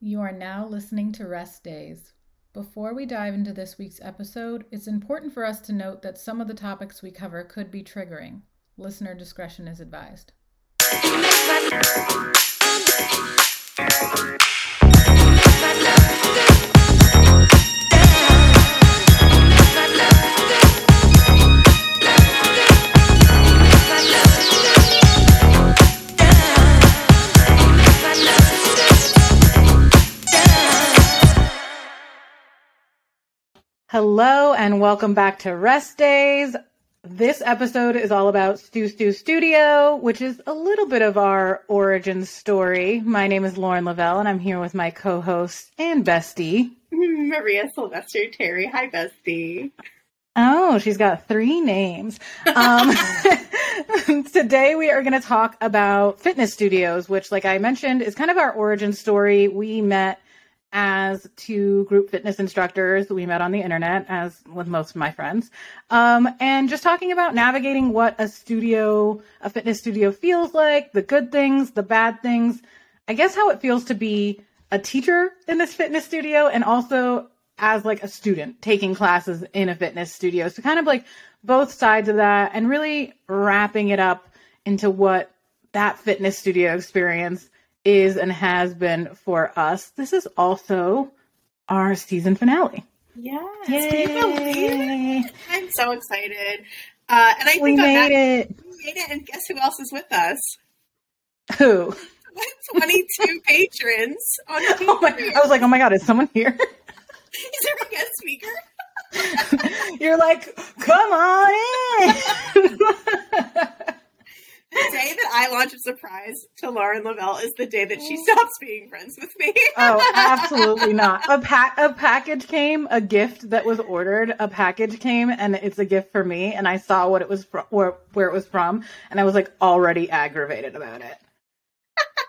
You are now listening to Rest Days. Before we dive into this week's episode, it's important for us to note that some of the topics we cover could be triggering. Listener discretion is advised. Hello and welcome back to Rest Days. This episode is all about Stu Stu Studio, which is a little bit of our origin story. My name is Lauren Leavell, and I'm here with my co-host and bestie, Maria Sylvester Terry. Hi, bestie. Oh, she's got three names. Today we are going to talk about fitness studios, which, like I mentioned, is kind of our origin story. We met as two group fitness instructors we met on the internet, as with most of my friends, and just talking about navigating what a fitness studio feels like, the good things, the bad things, I guess how it feels to be a teacher in this fitness studio and also as like a student taking classes in a fitness studio. So kind of like both sides of that and really wrapping it up into what that fitness studio experience is and has been for us. This is also our season finale. Yes. Yay. Can you believe it? I'm so excited. And I think we made it, and guess who else is with us? Who? 22 patrons on Patreon. I was like, oh my God, is someone here? Is there a guest speaker? You're like, come on in. The day that I launch a surprise to Lauren Leavell is the day that she stops being friends with me. Oh, absolutely not. A package came, a gift that was ordered, a package came, and it's a gift for me, and I saw what it was from, where it was from, and I was like already aggravated about it.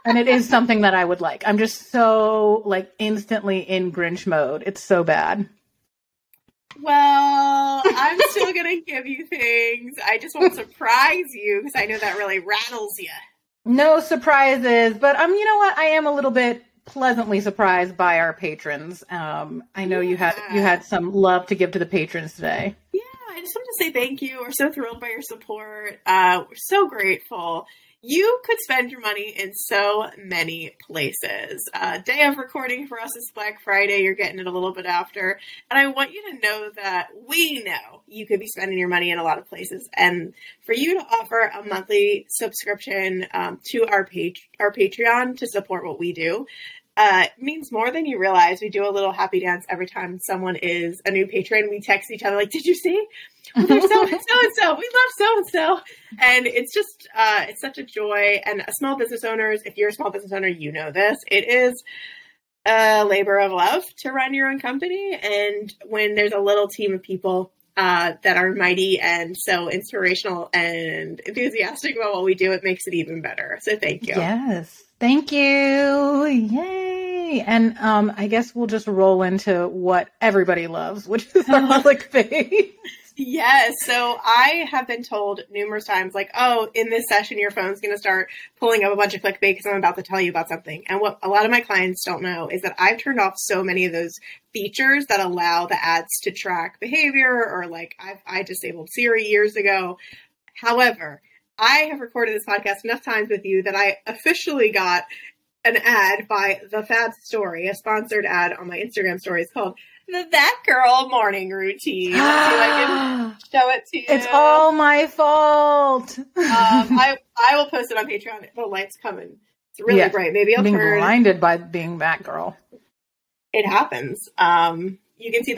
And it is something that I would like. I'm just so like instantly in Grinch mode. It's so bad. Well, I'm still going to give you things. I just won't surprise you because I know that really rattles you. No surprises, but you know what? I am a little bit pleasantly surprised by our patrons. I know you had some love to give to the patrons today. Yeah, I just want to say thank you. We're so thrilled by your support. We're so grateful. You could spend your money in so many places. Day of recording for us is Black Friday. You're getting it a little bit after. And I want you to know that we know you could be spending your money in a lot of places. And for you to offer a monthly subscription to our Patreon to support what we do means more than you realize. We do a little happy dance every time someone is a new patron. We text each other like, did you see? Well, there's so-and-so. We love so-and-so. And it's just, it's such a joy. And small business owners, if you're a small business owner, you know this. It is a labor of love to run your own company. And when there's a little team of people that are mighty and so inspirational and enthusiastic about what we do, it makes it even better. So thank you. Yes. Thank you. Yay. And I guess we'll just roll into what everybody loves, which is our public face. Yes. So I have been told numerous times, like, oh, in this session, your phone's going to start pulling up a bunch of clickbait because I'm about to tell you about something. And what a lot of my clients don't know is that I've turned off so many of those features that allow the ads to track behavior, or like I disabled Siri years ago. However, I have recorded this podcast enough times with you that I officially got an ad by The Fab Story, a sponsored ad on my Instagram story. It's called The Batgirl Morning Routine. So I can show it to you. It's all my fault. I will post it on Patreon. The light's coming. It's really bright. Maybe I'll turn. Being blinded by being Batgirl. It happens. You can see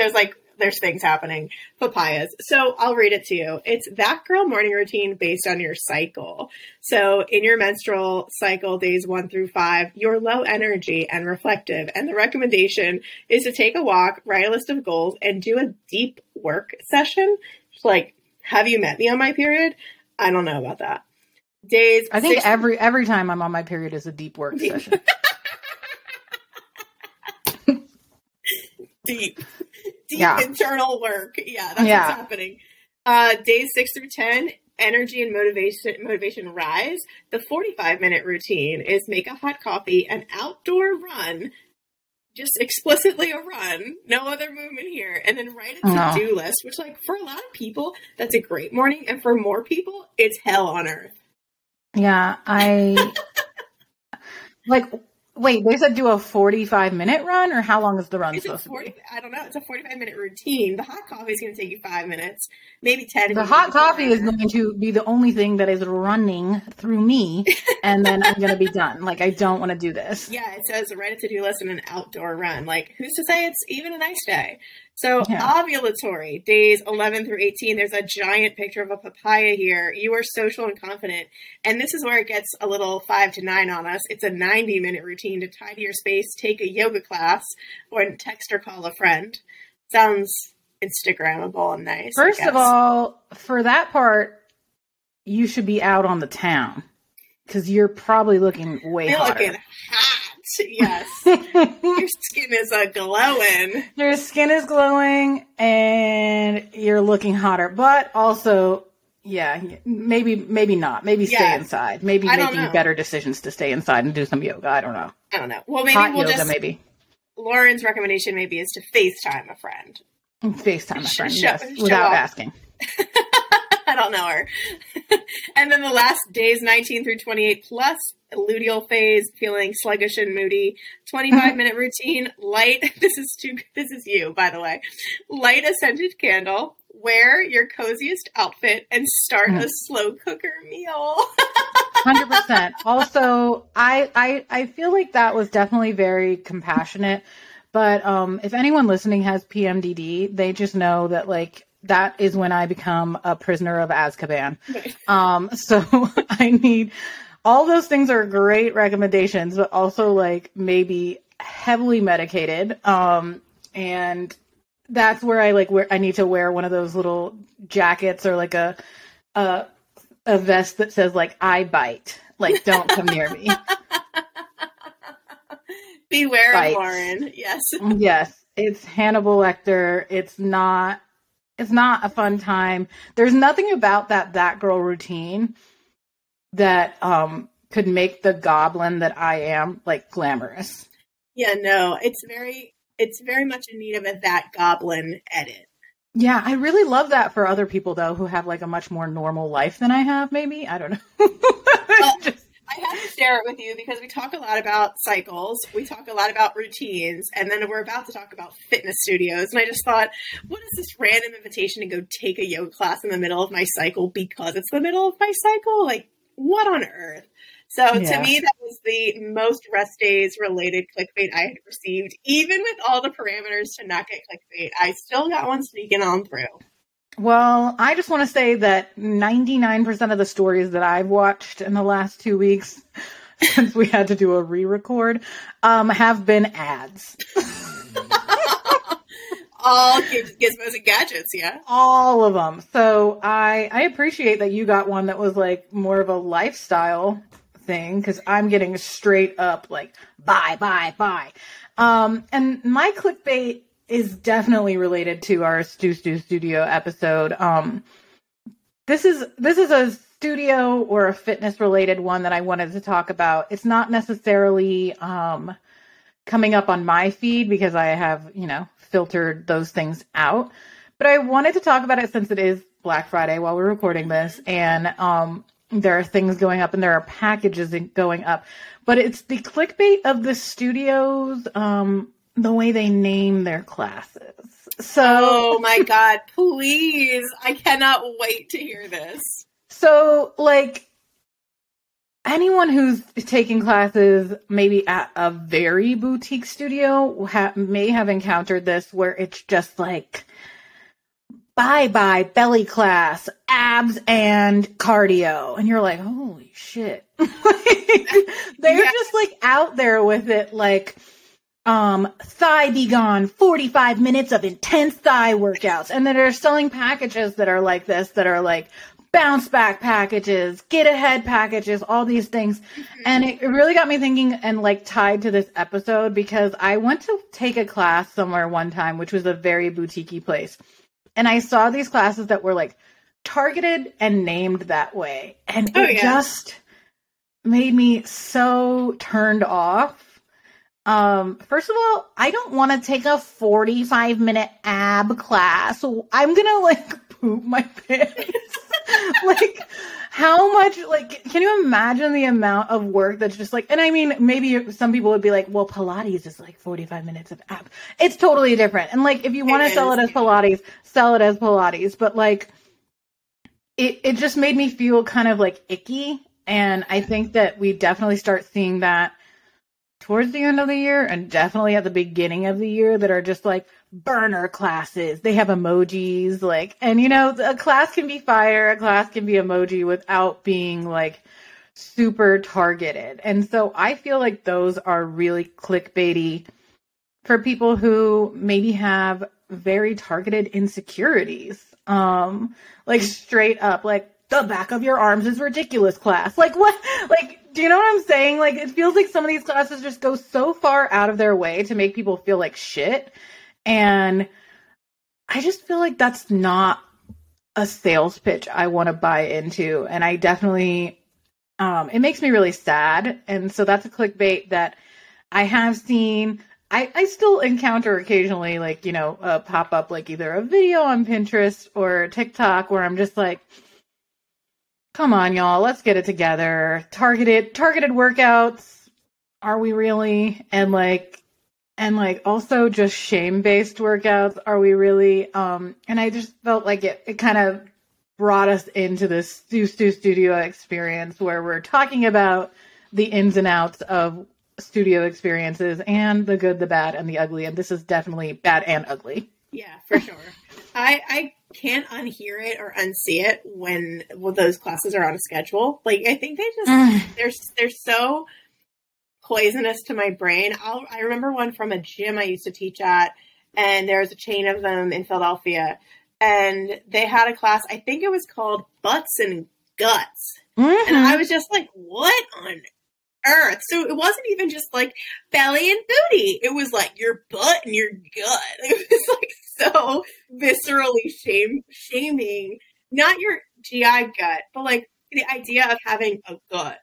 there's things happening. Papayas. So I'll read it to you. It's Batgirl Morning Routine based on your cycle. So in your menstrual cycle, days 1 through 5, you're low energy and reflective. And the recommendation is to take a walk, write a list of goals, and do a deep work session. Like, have you met me on my period? I don't know about that. Days. I think every time I'm on my period is a deep work session. Deep internal work. Yeah, that's what's happening. Days 6 through 10, energy and motivation rise. The 45-minute routine is make a hot coffee, an outdoor run, just explicitly a run, no other movement here, and then write a to-do list, which, like, for a lot of people, that's a great morning, and for more people, it's hell on earth. Yeah, I, like, wait, they said do a 45-minute run, or how long is the run supposed to be? I don't know. It's a 45-minute routine. The hot coffee is going to take you 5 minutes, maybe 10. The hot coffee is going to be the only thing that is running through me, and then I'm going to be done. Like, I don't want to do this. Yeah, it says write a to-do list and an outdoor run. Like, who's to say it's even a nice day? So ovulatory, days 11 through 18, there's a giant picture of a papaya here. You are social and confident. And this is where it gets a little 5 to 9 on us. It's a 90-minute routine to tidy your space, take a yoga class, or text or call a friend. Sounds Instagrammable and nice. First of all, for that part, you should be out on the town because you're probably looking way hotter. Looking hot. Yes. Your skin is glowing. Your skin is glowing and you're looking hotter. But also, yeah, maybe not. Maybe stay inside. Maybe making better decisions to stay inside and do some yoga. I don't know. Well, maybe we'll just Lauren's recommendation maybe is to FaceTime a friend. Without asking. I don't know her. And then the last days, 19 through 28 plus, luteal phase, feeling sluggish and moody, 25-minute routine, light. This is you, by the way. Light a scented candle, wear your coziest outfit, and start a slow cooker meal. 100%. Also, I feel like that was definitely very compassionate. But if anyone listening has PMDD, they just know that, like, that is when I become a prisoner of Azkaban. So I need all those things are great recommendations, but also like maybe heavily medicated. And that's where I need to wear one of those little jackets or like a vest that says like, I bite, like, don't come near me. Beware of Lauren. Yes. Yes. It's Hannibal Lecter. It's not a fun time. There's nothing about that Batgirl routine that could make the goblin that I am like glamorous. Yeah, no, it's very much in need of a that goblin edit. Yeah, I really love that for other people though who have like a much more normal life than I have. Maybe I don't know. I have to share it with you because we talk a lot about cycles. We talk a lot about routines. And then we're about to talk about fitness studios. And I just thought, what is this random invitation to go take a yoga class in the middle of my cycle because it's the middle of my cycle? Like, what on earth? So to me, that was the most rest days related clickbait I had received. Even with all the parameters to not get clickbait, I still got one sneaking on through. Well, I just want to say that 99% of the stories that I've watched in the last 2 weeks, since we had to do a re-record, have been ads. All gizmos and gadgets, yeah? All of them. So I appreciate that you got one that was like more of a lifestyle thing, because I'm getting straight up like, buy. And my clickbait is definitely related to our Stu Stu Studio episode. This is a studio or a fitness related one that I wanted to talk about. It's not necessarily coming up on my feed because I have, filtered those things out. But I wanted to talk about it since it is Black Friday while we're recording this, and there are things going up and there are packages going up. But it's the clickbait of the studio's the way they name their classes. So, oh my God, please. I cannot wait to hear this. So like anyone who's taking classes, maybe at a very boutique studio may have encountered this where it's just like, bye, belly class, abs and cardio. And you're like, holy shit. They're just like out there with it. Like, thigh be gone, 45 minutes of intense thigh workouts. And then they're selling packages that are like this, that are like bounce back packages, get ahead packages, all these things. Mm-hmm. And it really got me thinking and like tied to this episode because I went to take a class somewhere one time, which was a very boutique-y place. And I saw these classes that were like targeted and named that way. And it just made me so turned off. First of all, I don't want to take a 45-minute ab class. I'm going to, poop my pants. How much, can you imagine the amount of work that's just, and I mean, maybe some people would be like, well, Pilates is, 45 minutes of ab. It's totally different. And, if you want to sell it as Pilates, sell it as Pilates. But, it just made me feel kind of, icky. And I think that we definitely start seeing that towards the end of the year and definitely at the beginning of the year that are just burner classes. They have emojis, and a class can be fire, a class can be emoji without being super targeted. And so I feel like those are really clickbaity for people who maybe have very targeted insecurities. Straight up, the back of your arms is ridiculous class. Do you know what I'm saying? It feels like some of these classes just go so far out of their way to make people feel like shit. And I just feel like that's not a sales pitch I want to buy into. And I definitely, it makes me really sad. And so that's a clickbait that I have seen. I still encounter occasionally, a pop-up, either a video on Pinterest or TikTok where I'm just come on, y'all, let's get it together. Targeted workouts. Are we really? And also just shame-based workouts. Are we really? And I just felt like it kind of brought us into this Stu Stu Studio experience where we're talking about the ins and outs of studio experiences and the good, the bad, and the ugly. And this is definitely bad and ugly. Yeah, for sure. I can't unhear it or unsee it when those classes are on a schedule. I think they just they're so poisonous to my brain. I remember one from a gym I used to teach at, and there was a chain of them in Philadelphia, and they had a class. I think it was called Butts and Guts, and I was just like, what on earth? So it wasn't even just belly and booty. It was your butt and your gut. It was so viscerally shaming, not your GI gut, but the idea of having a gut,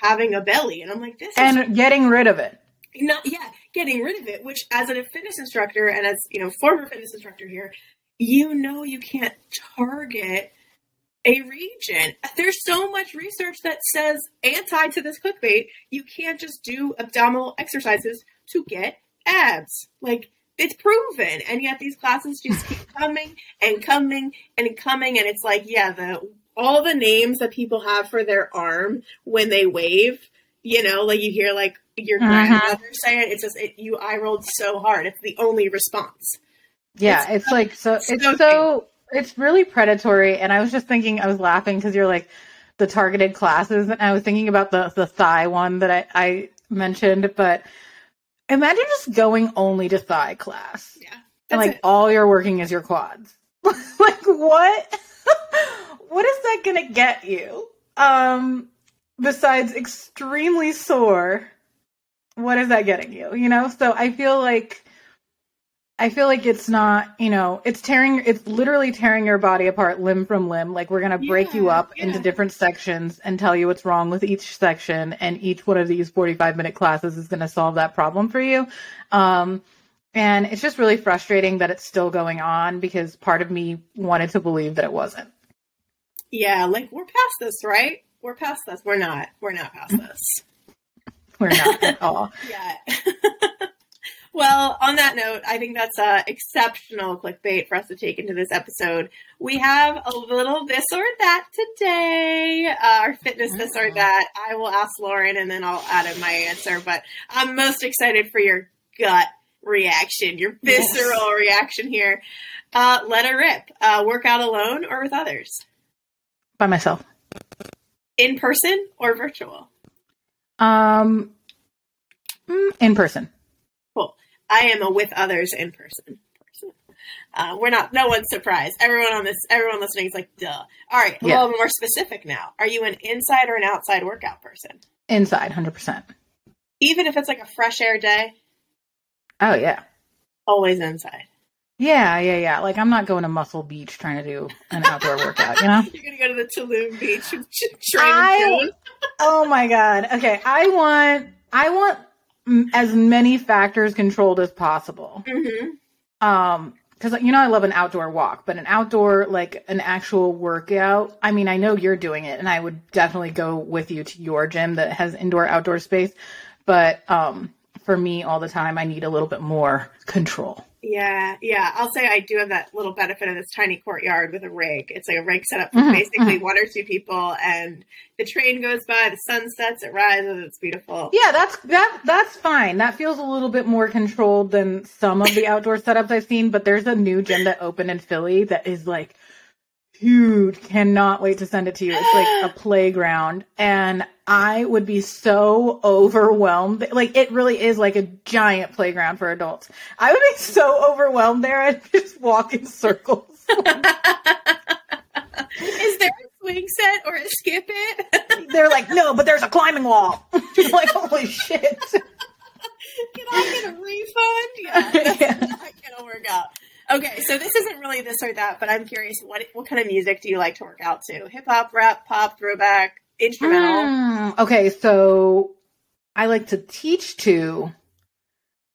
having a belly. And I'm like, this and is... And getting rid of it. Getting rid of it, which as a fitness instructor and as, former fitness instructor here, you can't target a region. There's so much research that says anti to this clickbait. You can't just do abdominal exercises to get abs. It's proven. And yet these classes just keep coming and coming and coming. And it's all the names that people have for their arm when they wave, you hear your grandmother say it. It's just, you eye rolled so hard. It's the only response. Yeah. It's really predatory. And I was just thinking, I was laughing cause you're the targeted classes. And I was thinking about the thigh one that I mentioned, but imagine just going only to thigh class. Yeah. And all you're working is your quads. What? What is that going to get you? Besides extremely sore, what is that getting you? So I feel like it's not, it's literally tearing your body apart limb from limb. We're going to break you up into different sections and tell you what's wrong with each section. And each one of these 45-minute classes is going to solve that problem for you. And it's just really frustrating that it's still going on because part of me wanted to believe that it wasn't. Yeah. We're past this, right? We're past this. We're not past this. We're not at all. Yeah. Well, on that note, I think that's exceptional clickbait for us to take into this episode. We have a little this or that today, our fitness this or that. I will ask Lauren and then I'll add in my answer, but I'm most excited for your gut reaction, your visceral reaction here. Let it rip. Work out alone or with others? By myself. In person or virtual? In person. I am a with others in person. We're not, no one's surprised. Everyone listening is like, duh. All right. A little more specific now. Are you an inside or an outside workout person? Inside, 100%. Even if it's a fresh air day? Oh, yeah. Always inside. Yeah. I'm not going to Muscle Beach trying to do an outdoor workout, You're going to go to the Tulum beach and train. Oh, my God. Okay. I want as many factors controlled as possible. Mm-hmm. Because, you know, I love an outdoor walk, but an outdoor, like, an actual workout, I mean, I know you're doing it, and I would definitely go with you to your gym that has indoor-outdoor space, but for me all the time, I need a little bit more control. Yeah. I'll say I do have that little benefit of this tiny courtyard with a rig. It's like a rig set up for basically one or two people, and the train goes by, the sun sets, it rises, it's beautiful. Yeah, that's fine. That feels a little bit more controlled than some of the outdoor setups I've seen, but there's a new gym that opened in Philly that is like huge. Cannot wait to send it to you. It's like a playground, and I would be so overwhelmed. Like, it really is like a giant playground for adults. I would be so overwhelmed there. I'd just walk in circles. Is there a swing set or a skip it? They're like, no, but there's a climbing wall. Like, holy shit. Can I get a refund? Yeah. Not gonna work out. Okay, so this isn't really this or that, but I'm curious, what kind of music do you like to work out to? Hip-hop, rap, pop, throwback? Instrumental. Okay, so I like to teach to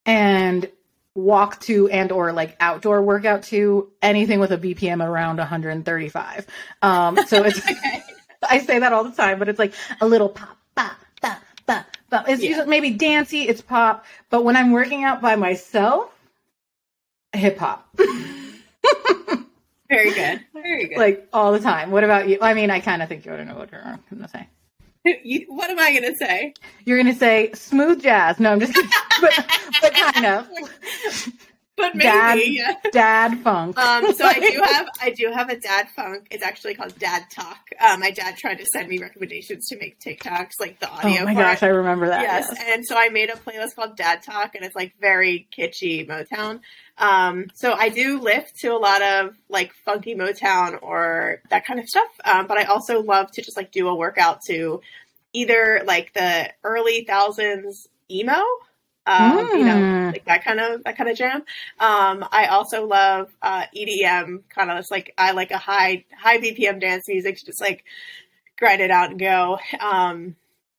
and walk to and or like outdoor workout to anything with a BPM around 135. So it's okay. I say that all the time, but it's like a little pop, pop, pop, pop, pop. It's usually maybe dancey, it's pop, but when I'm working out by myself, hip hop. Very good. Like, all the time. What about you? I mean, I kind of think you ought to know what I'm going to say. What am I going to say? You're going to say smooth jazz. No, I'm just kidding. but kind of. But maybe. Dad funk. So I do have a dad funk. It's actually called Dad Talk. My dad tried to send me recommendations to make TikToks, like the audio part. Oh my gosh, I remember that. Yes, and so I made a playlist called Dad Talk, and it's like very kitschy Motown. So I do lift to a lot of like funky Motown or that kind of stuff. But I also love to just like do a workout to either like the early thousands emo, you know, like that kind of jam. I also love, EDM kind of like, I like a high BPM dance music to just like grind it out and go.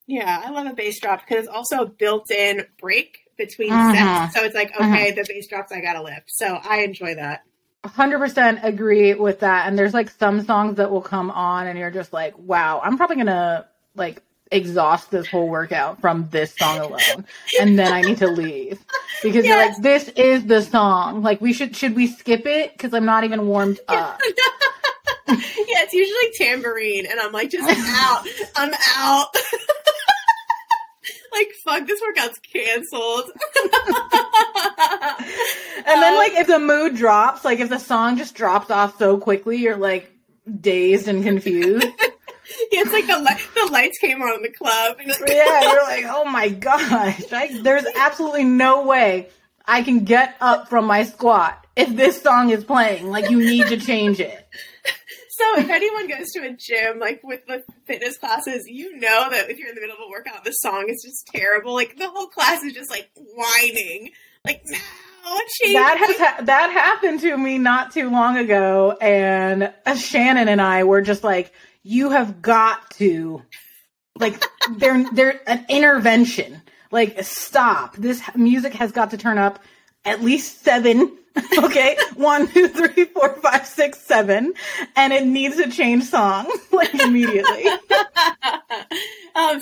Yeah, I love a bass drop because it's also a built-in break between sets. So it's like, okay, the bass drops, I gotta lift. So I enjoy that. 100% agree with that. And there's like some songs that will come on and you're just like, wow, I'm probably gonna like exhaust this whole workout from this song alone. And then I need to leave because you're like, this is the song. Like, we should we skip it? Because I'm not even warmed up. Yeah, it's usually Tambourine. And I'm like, just I'm out. Like, fuck, this workout's canceled. And then, like, if the mood drops, like, if the song just drops off so quickly, you're, like, dazed and confused. Yeah, it's like the lights came on in the club. Yeah, you're like, oh, my gosh. There's absolutely no way I can get up from my squat if this song is playing. Like, you need to change it. So if anyone goes to a gym, like, with the fitness classes, you know that if you're in the middle of a workout, the song is just terrible. Like, the whole class is just, like, whining. Like, no, change. That happened to me not too long ago, and Shannon and I were just like, you have got to, like, they're an intervention. Like, stop. This music has got to turn up at least 7 okay, 1, 2, 3, 4, 5, 6, 7, and it needs to change songs like immediately.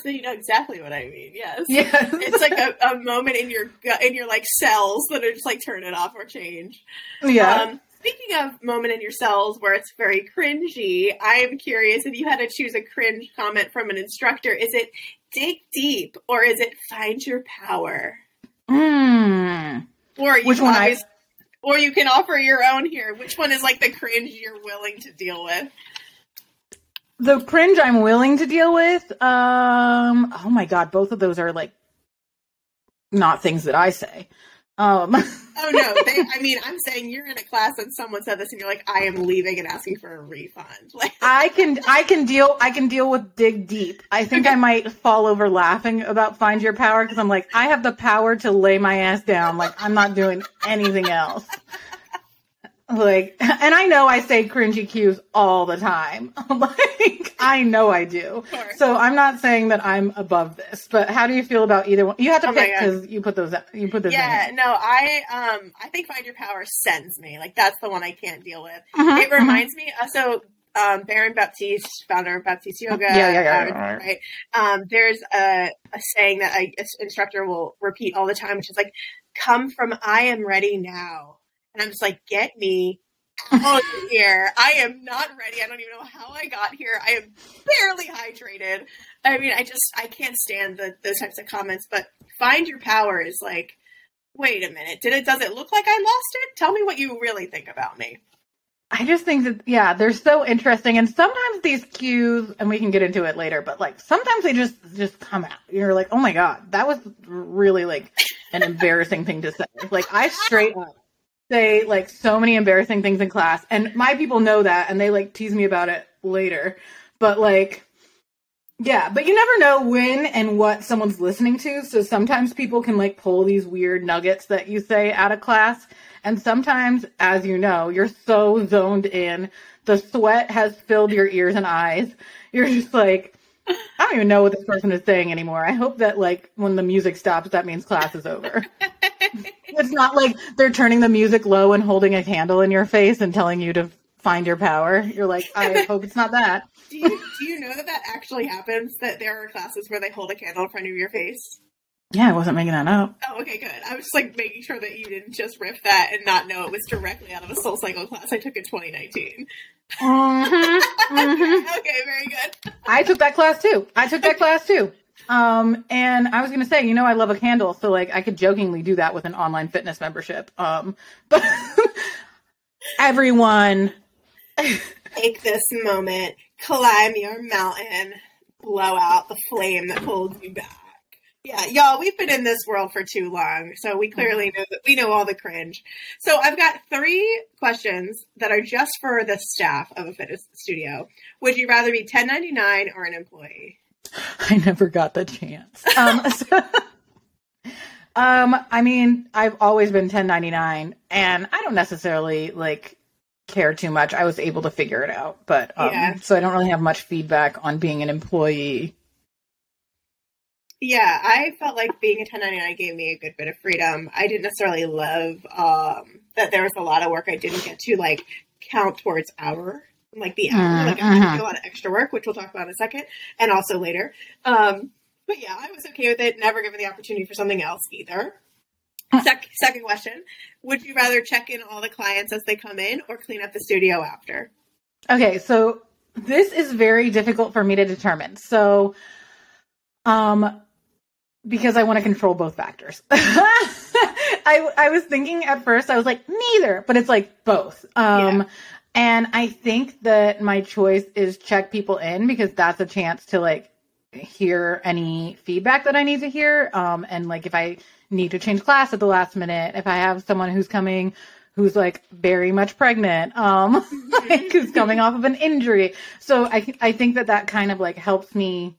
So you know exactly what I mean. Yes. It's like a moment in your gut, in your like cells that are just like turn it off or change. Yeah. Speaking of moment in your cells where it's very cringy, I am curious if you had to choose a cringe comment from an instructor. Is it dig deep or is it find your power? Or you Or you can offer your own here. Which one is like the cringe you're willing to deal with? The cringe I'm willing to deal with? Oh my God, both of those are like not things that I say. Oh no, I'm saying you're in a class and someone said this and you're like, I am leaving and asking for a refund. Like I can deal with dig deep. I think I might fall over laughing about find your power because I'm like, I have the power to lay my ass down. Like, I'm not doing anything else. Like, and I know I say cringy cues all the time. Like, I know I do. Sure. So I'm not saying that I'm above this, but how do you feel about either one? You have to pick because you put those, Yeah, in. I think Find Your Power sends me. Like, that's the one I can't deal with. Mm-hmm. It reminds me also, Baron Baptiste, founder of Baptiste Yoga. Yeah. Right. There's a saying that an instructor will repeat all the time, which is like, come from I am ready now. And I'm just like, get me out of here. I am not ready. I don't even know how I got here. I am barely hydrated. I mean, I can't stand those types of comments. But Find Your Power is like, wait a minute. Does it look like I lost it? Tell me what you really think about me. I just think that, yeah, they're so interesting. And sometimes these cues, and we can get into it later, but like sometimes they just come out. You're like, oh my God, that was really like an embarrassing thing to say. Like I straight up say like so many embarrassing things in class, and my people know that, and they like tease me about it later. But like, yeah, but you never know when and what someone's listening to. So sometimes people can like pull these weird nuggets that you say out of class. And sometimes, as you know, you're so zoned in. The sweat has filled your ears and eyes. You're just like, I don't even know what this person is saying anymore. I hope that, like, when the music stops, that means class is over. It's not like they're turning the music low and holding a candle in your face and telling you to find your power. You're like, I hope it's not that. Do you know that actually happens, that there are classes where they hold a candle in front of your face? Yeah, I wasn't making that up. Oh, okay, good. I was just, like, making sure that you didn't just riff that and not know it was directly out of a SoulCycle class I took in 2019. Mm-hmm, mm-hmm. Okay, very good. I took that class, too. And I was going to say, you know, I love a candle, so, like, I could jokingly do that with an online fitness membership. But everyone. Take this moment, climb your mountain, blow out the flame that holds you back. Yeah, y'all, we've been in this world for too long, so we clearly know that we know all the cringe. So I've got 3 questions that are just for the staff of a fitness studio. Would you rather be 1099 or an employee? I never got the chance. I mean, I've always been 1099, and I don't necessarily like care too much. I was able to figure it out, but so I don't really have much feedback on being an employee. Yeah, I felt like being a 1099 gave me a good bit of freedom. I didn't necessarily love that there was a lot of work I didn't get to, like, count towards hour, like the hour. Like, I had to do a lot of extra work, which we'll talk about in a second, and also later. But, yeah, I was okay with it, never given the opportunity for something else either. Second question, would you rather check in all the clients as they come in or clean up the studio after? Okay, so this is very difficult for me to determine. So, because I want to control both factors. I was thinking at first, I was like, neither, but it's like both. And I think that my choice is check people in because that's a chance to like hear any feedback that I need to hear. And like, if I need to change class at the last minute, if I have someone who's coming, who's like very much pregnant, like, who's coming off of an injury. So I think that kind of like helps me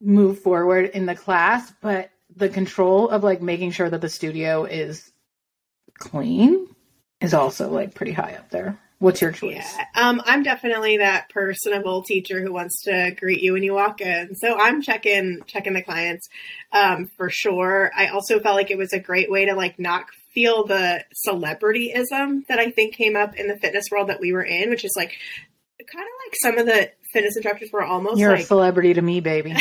move forward in the class, but the control of like making sure that the studio is clean is also like pretty high up there. What's your choice? Yeah. I'm definitely that personable teacher who wants to greet you when you walk in. So I'm checking the clients for sure. I also felt like it was a great way to like not feel the celebrityism that I think came up in the fitness world that we were in, which is like kind of like some of the fitness instructors were almost you're like a celebrity to me, baby.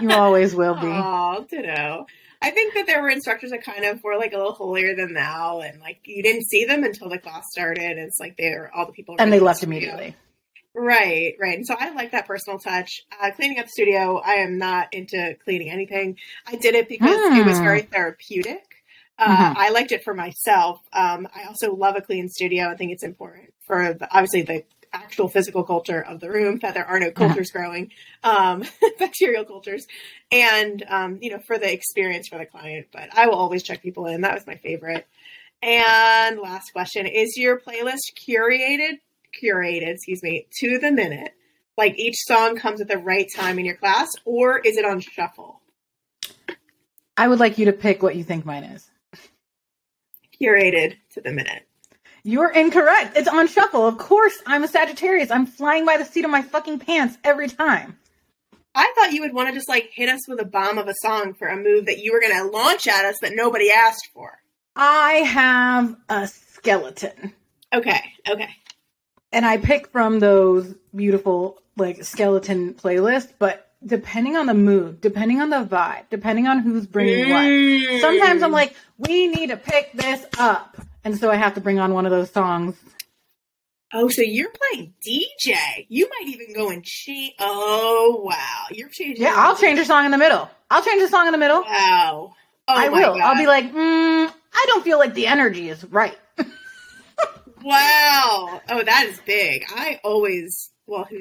You always will be. Oh, ditto. I think that there were instructors that kind of were like a little holier than thou, and like you didn't see them until the class started. And it's like they were all the people, and they left immediately. Right. And so I like that personal touch. Cleaning up the studio, I am not into cleaning anything. I did it because it was very therapeutic. I liked it for myself. I also love a clean studio. I think it's important for obviously the actual physical culture of the room, that there are no cultures growing, bacterial cultures, and, you know, for the experience for the client, but I will always check people in. That was my favorite. And last question, is your playlist curated, to the minute? Like each song comes at the right time in your class, or is it on shuffle? I would like you to pick what you think mine is. Curated to the minute. You're incorrect. It's on shuffle. Of course, I'm a Sagittarius. I'm flying by the seat of my fucking pants every time. I thought you would want to just, like, hit us with a bomb of a song for a move that you were going to launch at us that nobody asked for. I have a skeleton. Okay. And I pick from those beautiful, like, skeleton playlists, but depending on the mood, depending on the vibe, depending on who's bringing what. Sometimes I'm like, we need to pick this up. And so I have to bring on one of those songs. Oh, so you're playing DJ. You might even go and change. Oh, wow. You're changing. Yeah, I'll change a song in the middle. Wow. Oh, I will. God. I'll be like, I don't feel like the energy is right. Wow. Oh, that is big. Who's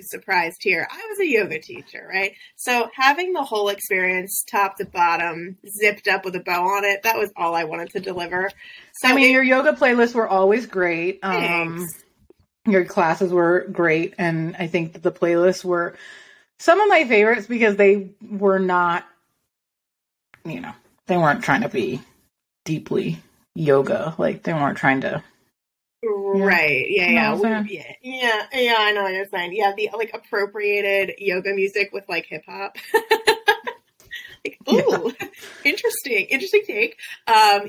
surprised here? I was a yoga teacher, right? So having the whole experience, top to bottom, zipped up with a bow on it, that was all I wanted to deliver. So your yoga playlists were always great. Thanks. Your classes were great. And I think that the playlists were some of my favorites because they were not, they weren't trying to be deeply yoga. Like, they weren't trying to... Right. Yeah, I know what you're saying. Yeah, the, like, appropriated yoga music with, like, hip-hop. Like, ooh, yeah. Interesting take.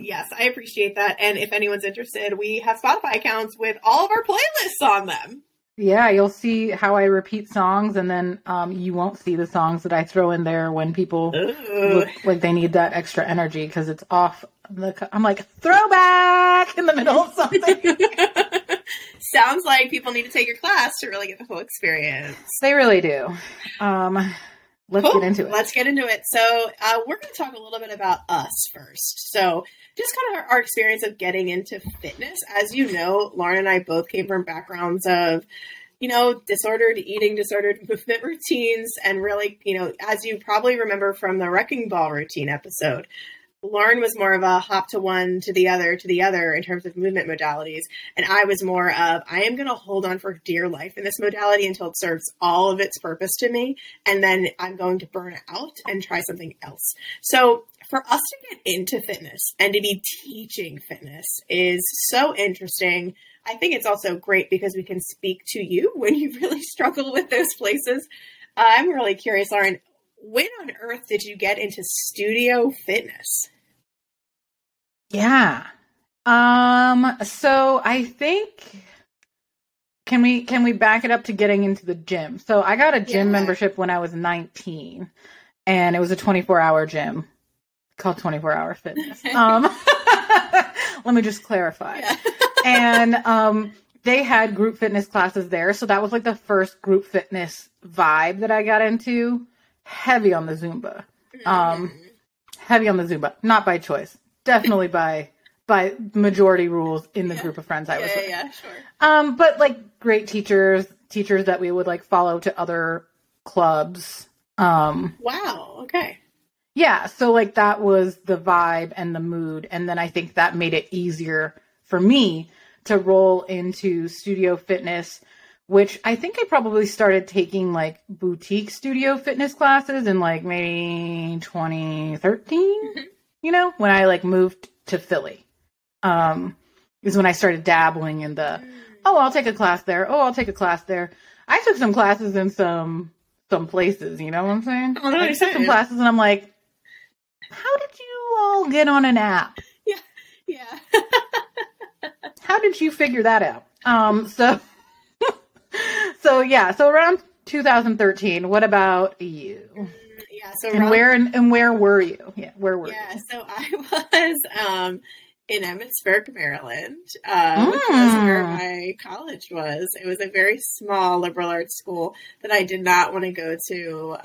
Yes, I appreciate that. And if anyone's interested, we have Spotify accounts with all of our playlists on them. Yeah, you'll see how I repeat songs, and then you won't see the songs that I throw in there when people look like they need that extra energy because it's off. I'm like, throwback in the middle of something. Sounds like people need to take your class to really get the full experience. They really do. Let's get into it. So we're going to talk a little bit about us first. So just kind of our experience of getting into fitness. As you know, Lauren and I both came from backgrounds of, disordered eating, disordered movement routines. And really, as you probably remember from the wrecking ball routine episode, Lauren was more of a hop to one, to the other in terms of movement modalities. And I was more of, I am going to hold on for dear life in this modality until it serves all of its purpose to me. And then I'm going to burn out and try something else. So for us to get into fitness and to be teaching fitness is so interesting. I think it's also great because we can speak to you when you really struggle with those places. I'm really curious, Lauren, when on earth did you get into studio fitness? Yeah. So I think, can we back it up to getting into the gym? So I got a gym membership when I was 19, and it was a 24-hour gym called 24-hour fitness. Let me just clarify. Yeah. And, they had group fitness classes there. So that was like the first group fitness vibe that I got into. Heavy on the Zumba. Not by choice. Definitely by majority rules in the group of friends I was with. Yeah, sure. But like great teachers that we would like follow to other clubs. Wow. Okay. Yeah. So like that was the vibe and the mood. And then I think that made it easier for me to roll into studio fitness, which I think I probably started taking like boutique studio fitness classes in like maybe 2013, when I like moved to Philly, is when I started dabbling in the, I'll take a class there. I took some classes in some places, you know what I'm saying? I took some classes and I'm like, how did you all get on an app? Yeah. How did you figure that out? So around 2013, what about you? Yeah. So around, where were you? Yeah. Where were you? Yeah. So I was in Emmitsburg, Maryland, which was where my college was. It was a very small liberal arts school that I did not want to go to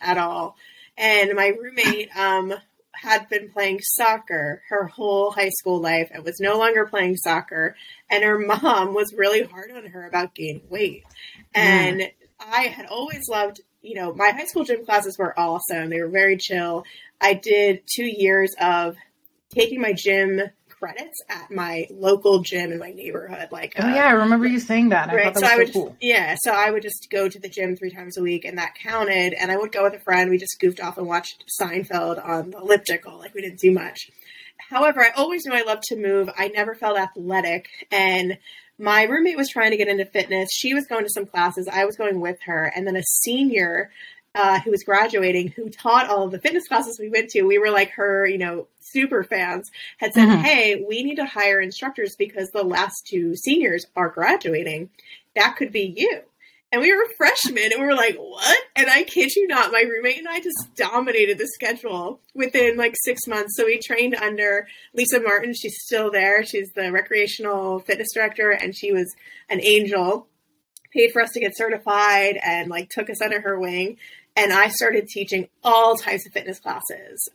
at all. And my roommate had been playing soccer her whole high school life and was no longer playing soccer. And her mom was really hard on her about gaining weight. And I had always loved, my high school gym classes were awesome. They were very chill. I did 2 years of taking my gym credits at my local gym in my neighborhood. Like, I remember you saying that. Right? I thought that was cool. So I would just go to the gym 3 times a week, and that counted. And I would go with a friend. We just goofed off and watched Seinfeld on the elliptical. Like, we didn't do much. However, I always knew I loved to move. I never felt athletic. And my roommate was trying to get into fitness. She was going to some classes. I was going with her. And then a senior who was graduating, who taught all of the fitness classes we went to, we were like her, you know, super fans, had said, hey, we need to hire instructors because the last two seniors are graduating. That could be you. And we were freshmen and we were like, what? And I kid you not, my roommate and I just dominated the schedule within like 6 months. So we trained under Lisa Martin. She's still there. She's the recreational fitness director and she was an angel, paid for us to get certified and like took us under her wing. And I started teaching all types of fitness classes,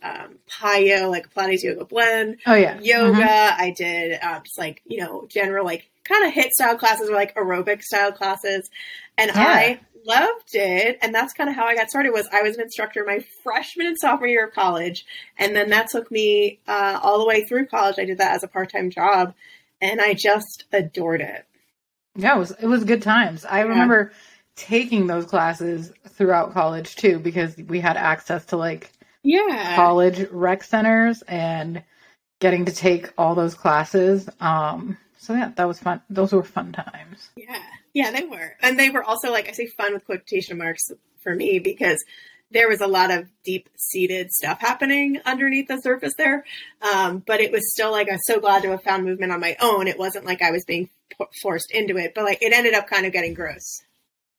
PiyO, like Pilates yoga blend, yoga. I did just like, you know, general like kind of HIIT style classes or like aerobic style classes. And I loved it. And that's kind of how I got started. Was I was an instructor my freshman and sophomore year of college. And then that took me all the way through college. I did that as a part-time job and I just adored it. Yeah, it was good times. I remember taking those classes throughout college too, because we had access to like college rec centers and getting to take all those classes. So yeah, that was fun. Those were fun times. Yeah. Yeah, they were. And they were also like, I say fun with quotation marks for me, because there was a lot of deep seated stuff happening underneath the surface there. But it was still like, I'm so glad to have found movement on my own. It wasn't like I was being forced into it, but like it ended up kind of getting gross.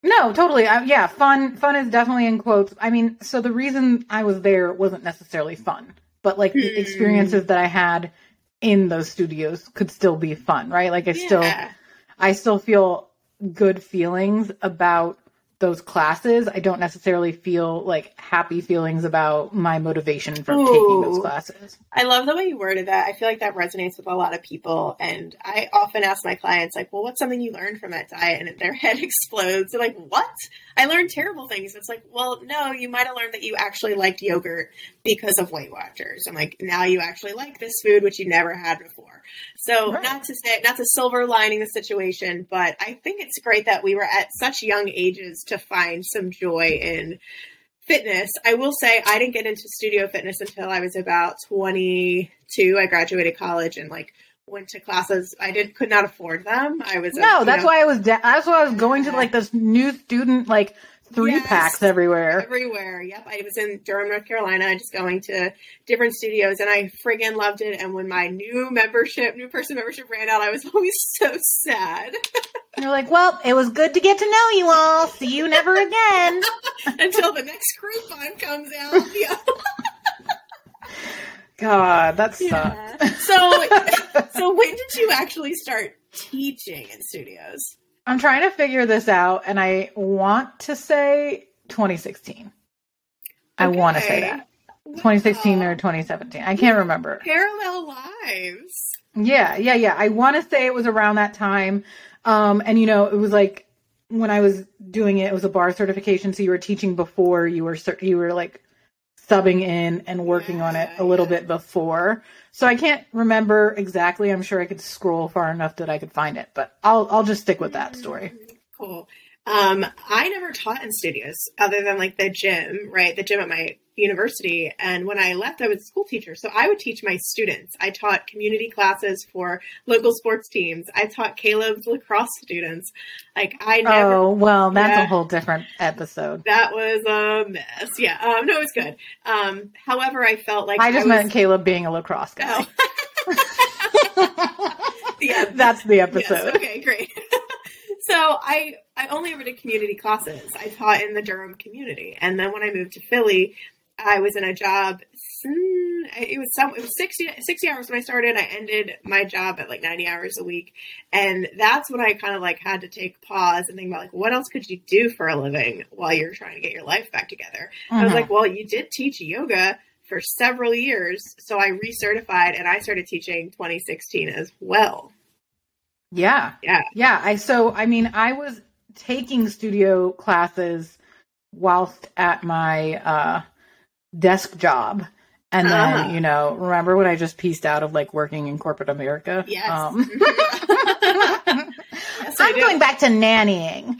No, totally. Yeah. Fun is definitely in quotes. I mean, so the reason I was there wasn't necessarily fun, but like the experiences that I had in those studios could still be fun, right? Like I still feel good feelings about those classes. I don't necessarily feel like happy feelings about my motivation from taking those classes. I love the way you worded that. I feel like that resonates with a lot of people. And I often ask my clients like, well, what's something you learned from that diet? And their head explodes. They're like, what? I learned terrible things. It's like, well, no, you might've learned that you actually liked yogurt because of Weight Watchers. I'm like, now you actually like this food, which you never had before. So not to silver lining the situation, but I think it's great that we were at such young ages to find some joy in fitness. I will say I didn't get into studio fitness until I was about 22. I graduated college and like went to classes. I could not afford them. That's why I was going to like this new student, like 3-packs everywhere. Everywhere. Yep. I was in Durham, North Carolina, just going to different studios and I friggin' loved it. And when my new person membership ran out, I was always so sad. You're like, well, it was good to get to know you all. See you never again. Until the next Groupon comes out. God, that sucks. So when did you actually start teaching in studios? I'm trying to figure this out, and I want to say 2016. Okay. I want to say that. 2016 or 2017. I can't remember. Parallel lives. Yeah. I want to say it was around that time. And, you know, it was like when I was doing it, it was a bar certification. So you were teaching before you were like subbing in and working on it a little bit before. So I can't remember exactly. I'm sure I could scroll far enough that I could find it, but I'll just stick with that story. Cool. I never taught in studios other than like the gym, right? The gym at my university. And when I left, I was a school teacher. So I would teach my students. I taught community classes for local sports teams. I taught Caleb's lacrosse students. Like I never. Oh, well, that's a whole different episode. That was a mess. Yeah. No, it was good. However, I felt like I meant Caleb being a lacrosse guy. Oh. That's the episode. Yes, okay, great. So I only ever did community classes. I taught in the Durham community. And then when I moved to Philly, I was in a job. It was 60 hours when I started. I ended my job at like 90 hours a week. And that's when I kind of like had to take pause and think about like, what else could you do for a living while you're trying to get your life back together? Mm-hmm. I was like, well, you did teach yoga for several years. So I recertified and I started teaching 2016 as well. Yeah. I was taking studio classes whilst at my desk job. And then, you know, remember when I just pieced out of like working in corporate America? Yes. Yes, I'm going back to nannying.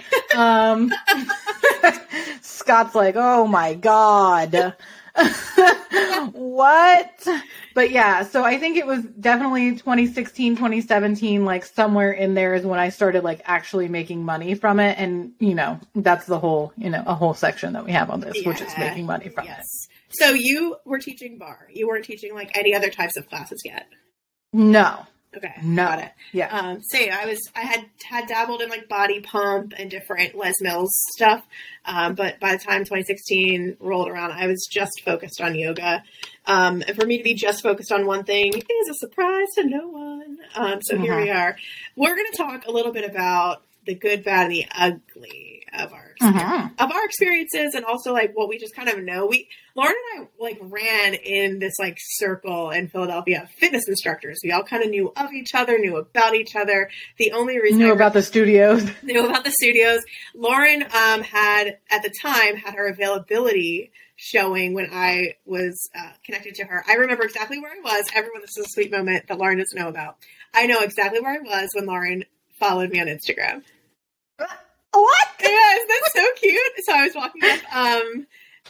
Scott's like, oh my God. What? But yeah, so I think it was definitely 2016, 2017, like somewhere in there is when I started like actually making money from it. And, you know, that's the whole, you know, a whole section that we have on this, which is making money from it. So you were teaching bar. You weren't teaching like any other types of classes yet? No. Okay. No. Got it. Yeah. Same. I had dabbled in like body pump and different Les Mills stuff. But by the time 2016 rolled around, I was just focused on yoga. And for me to be just focused on one thing is a surprise to no one. So here we are. We're going to talk a little bit about the good, bad, and the ugly of our experiences, and also like what we just kind of know. Lauren and I like ran in this like circle in Philadelphia of fitness instructors. We all kind of knew of each other, knew about each other. The only reason knew about the studios. Lauren had at the time had her availability showing when I was connected to her. I remember exactly where I was. Everyone, this is a sweet moment that Lauren doesn't know about. I know exactly where I was when Lauren followed me on Instagram. What? Yes, that's so cute. So I was walking up,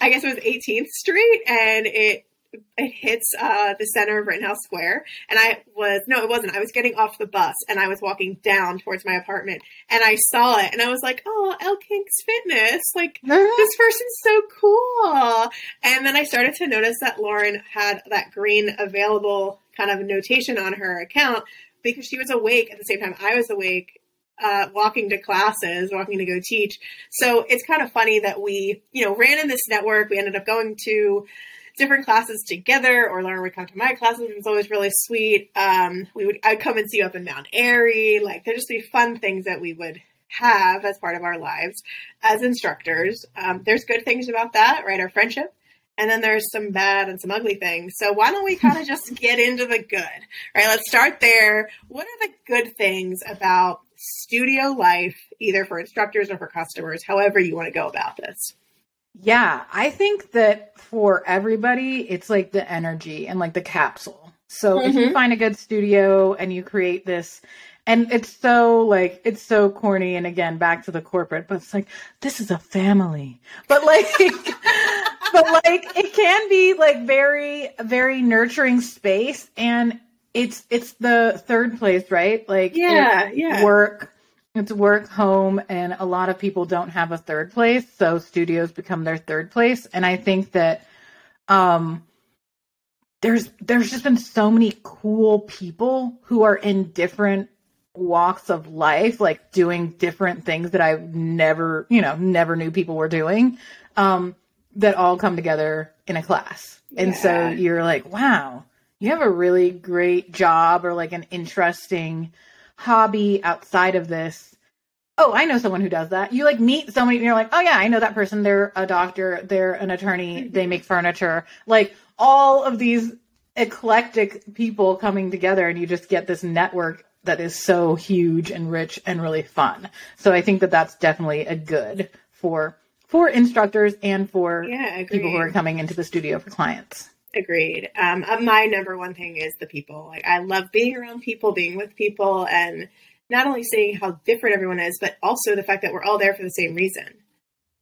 I guess it was 18th Street, and it hits the center of Rittenhouse Square. And I was getting off the bus, and I was walking down towards my apartment, and I saw it, and I was like, oh, Elle Kinks Fitness. Like, this person's so cool. And then I started to notice that Lauren had that green available kind of notation on her account because she was awake at the same time I was awake. Walking to classes, walking to go teach. So it's kind of funny that we, you know, ran in this network. We ended up going to different classes together, or Lauren would come to my classes, which was always really sweet. I'd come and see you up in Mount Airy. Like, there'd just be fun things that we would have as part of our lives as instructors. There's good things about that, right? Our friendship. And then there's some bad and some ugly things. So why don't we kind of just get into the good, right? Let's start there. What are the good things about studio life, either for instructors or for customers, however you want to go about this? Yeah, I think that for everybody, it's like the energy and like the capsule. So if you find a good studio and you create this, and it's so corny. And again, back to the corporate, but it's like, this is a family, but like, it can be like very, very nurturing space. And it's the third place, right? Like it's work, home, and a lot of people don't have a third place. So studios become their third place. And I think that there's just been so many cool people who are in different walks of life, like doing different things that I never knew people were doing, that all come together in a class. Yeah. And so you're like, wow, you have a really great job or like an interesting hobby outside of this. Oh, I know someone who does that. You like meet somebody and you're like, oh yeah, I know that person. They're a doctor. They're an attorney. They make furniture. Like all of these eclectic people coming together, and you just get this network that is so huge and rich and really fun. So I think that that's definitely a good for instructors and for people who are coming into the studio for clients. Agreed. My number one thing is the people. Like, I love being around people, being with people, and not only seeing how different everyone is, but also the fact that we're all there for the same reason.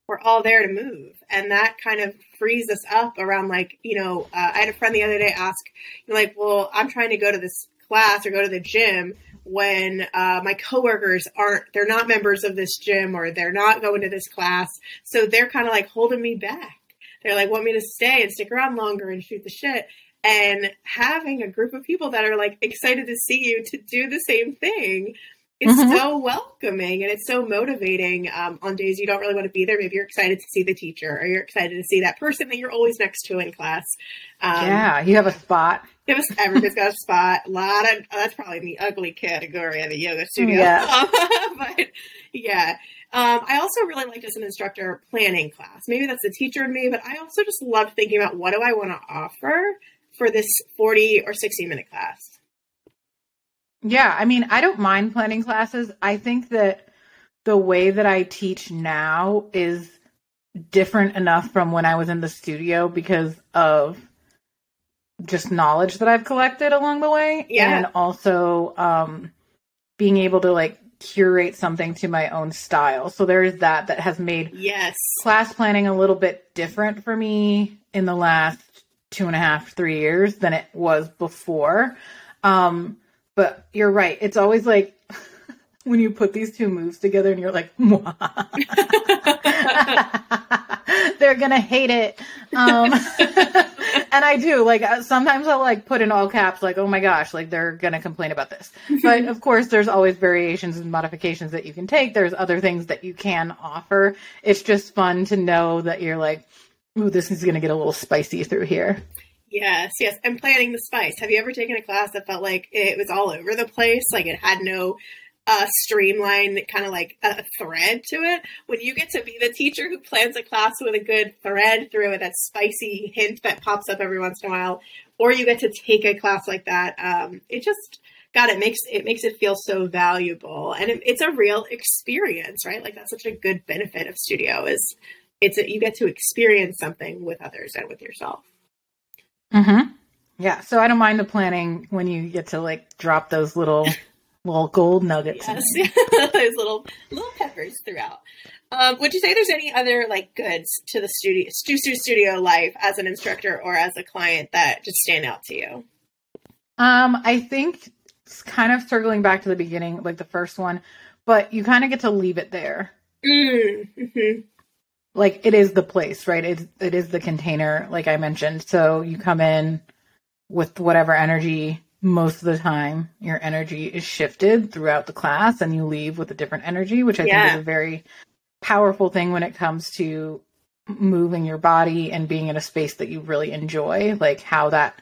We're all there to move. And that kind of frees us up around, like, you know, I had a friend the other day ask, you know, like, well, I'm trying to go to this class or go to the gym when my coworkers they're not members of this gym, or they're not going to this class. So they're kind of like holding me back. They're like, want me to stay and stick around longer and shoot the shit. And having a group of people that are like excited to see you to do the same thing is so welcoming, and it's so motivating on days you don't really want to be there. Maybe you're excited to see the teacher, or you're excited to see that person that you're always next to in class. You have a spot. Everybody's got a spot. A lot of that's probably in the ugly category of the yoga studio. Yeah. But yeah. I also really liked as an instructor planning class. Maybe that's the teacher in me, but I also just love thinking about what do I want to offer for this 40 or 60 minute class. Yeah. I mean, I don't mind planning classes. I think that the way that I teach now is different enough from when I was in the studio because of just knowledge that I've collected along the way. Yeah. And also being able to like curate something to my own style. So there is that has made class planning a little bit different for me in the last 2.5, 3 years than it was before. But you're right. It's always like when you put these two moves together and you're like, mwah. They're going to hate it. And I do, like, sometimes I'll like put in all caps, like, oh my gosh, like they're going to complain about this. But of course there's always variations and modifications that you can take. There's other things that you can offer. It's just fun to know that you're like, ooh, this is going to get a little spicy through here. Yes. Yes. And planning the spice. Have you ever taken a class that felt like it was all over the place? Like it had no streamline kind of like a thread to it. When you get to be the teacher who plans a class with a good thread through it, that spicy hint that pops up every once in a while, or you get to take a class like that. It just, God, it makes it feel so valuable, and it's a real experience, right? Like that's such a good benefit of studio is you get to experience something with others and with yourself. Mm-hmm. Yeah. So I don't mind the planning when you get to like drop those little gold nuggets. Yes. Those little peppers throughout. Would you say there's any other like goods to the Stu Studio life as an instructor or as a client that just stand out to you? I think it's kind of circling back to the beginning, like the first one, but you kind of get to leave it there. Mm-hmm. Like it is the place, right? It is the container, like I mentioned. So you come in with whatever energy. Most of the time, your energy is shifted throughout the class and you leave with a different energy, which I think is a very powerful thing when it comes to moving your body and being in a space that you really enjoy, like how that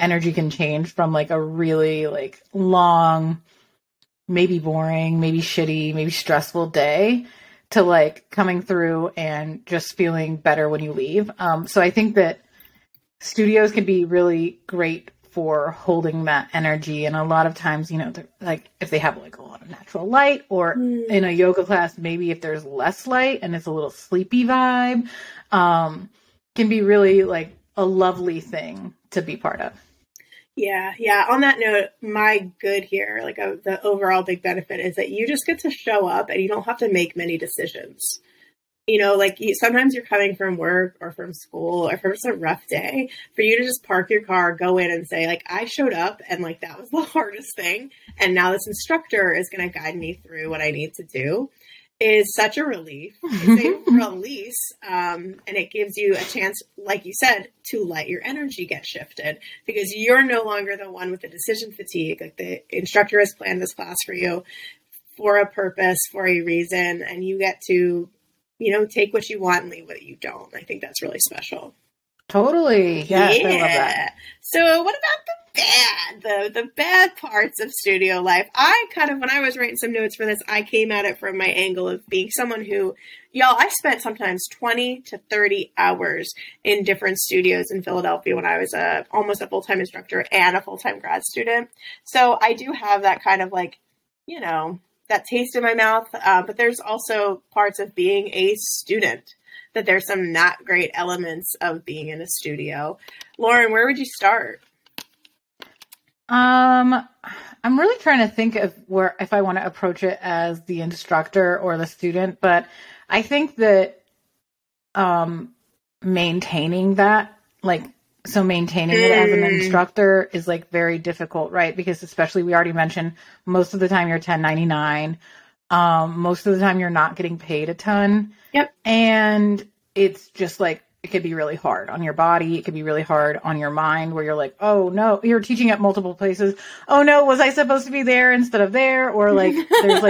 energy can change from like a really like long, maybe boring, maybe shitty, maybe stressful day to like coming through and just feeling better when you leave. So I think that studios can be really great for holding that energy. And a lot of times, you know, like if they have like a lot of natural light, or in a yoga class, maybe if there's less light and it's a little sleepy vibe, can be really like a lovely thing to be part of. Yeah. Yeah. On that note, my good here, like the overall big benefit is that you just get to show up and you don't have to make many decisions. You know, like sometimes you're coming from work or from school or from just a rough day, for you to just park your car, go in and say like, I showed up and like, that was the hardest thing. And now this instructor is going to guide me through what I need to do is such a relief. It's a release. And it gives you a chance, like you said, to let your energy get shifted because you're no longer the one with the decision fatigue. Like the instructor has planned this class for you for a purpose, for a reason, and you get to, you know, take what you want and leave what you don't. I think that's really special. Totally. Yes, yeah. I love that. So what about the bad parts of studio life? I kind of, when I was writing some notes for this, I came at it from my angle of being someone who, y'all, I spent sometimes 20 to 30 hours in different studios in Philadelphia when I was almost a full-time instructor and a full-time grad student. So I do have that kind of like, you know, that taste in my mouth. But there's also parts of being a student that there's some not great elements of being in a studio. Lauren, where would you start? I'm really trying to think of where, if I want to approach it as the instructor or the student, but I think that, maintaining that, like, so maintaining it as an instructor is like very difficult, right? Because especially we already mentioned most of the time you're 1099. Most of the time you're not getting paid a ton. Yep. And it's just like, it could be really hard on your body. It could be really hard on your mind where you're like, oh no, you're teaching at multiple places. Oh no, was I supposed to be there instead of there? Or like, there's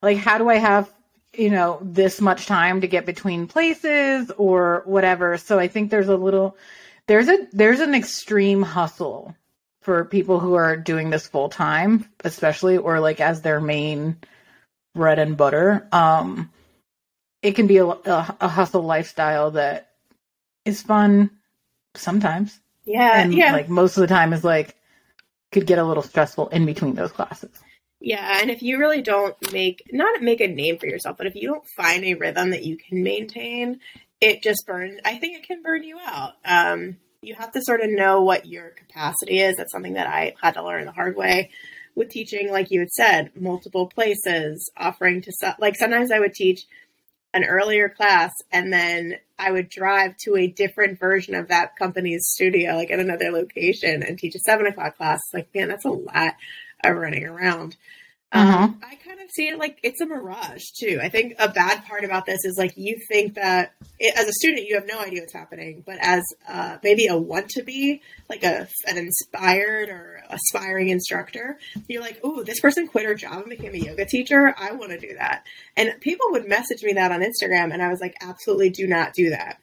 like, how do I have, you know, this much time to get between places or whatever. So I think there's a little, There's an extreme hustle for people who are doing this full time, especially, or like as their main bread and butter. It can be a hustle lifestyle that is fun sometimes. Yeah. And like most of the time is like, could get a little stressful in between those classes. Yeah. And if you really don't make a name for yourself, but if you don't find a rhythm that you can maintain, it just burns. I think it can burn you out. You have to sort of know what your capacity is. That's something that I had to learn the hard way with teaching, like you had said, multiple places, offering to, like sometimes I would teach an earlier class, and then I would drive to a different version of that company's studio, like at another location, and teach a 7 o'clock class. Like, man, that's a lot of running around. I kind of see it like it's a mirage too. I think a bad part about this is like, you think that it, as a student, you have no idea what's happening, but as maybe a want to be like an inspired or aspiring instructor, you're like, oh, this person quit her job and became a yoga teacher. I want to do that. And people would message me that on Instagram. And I was like, absolutely do not do that.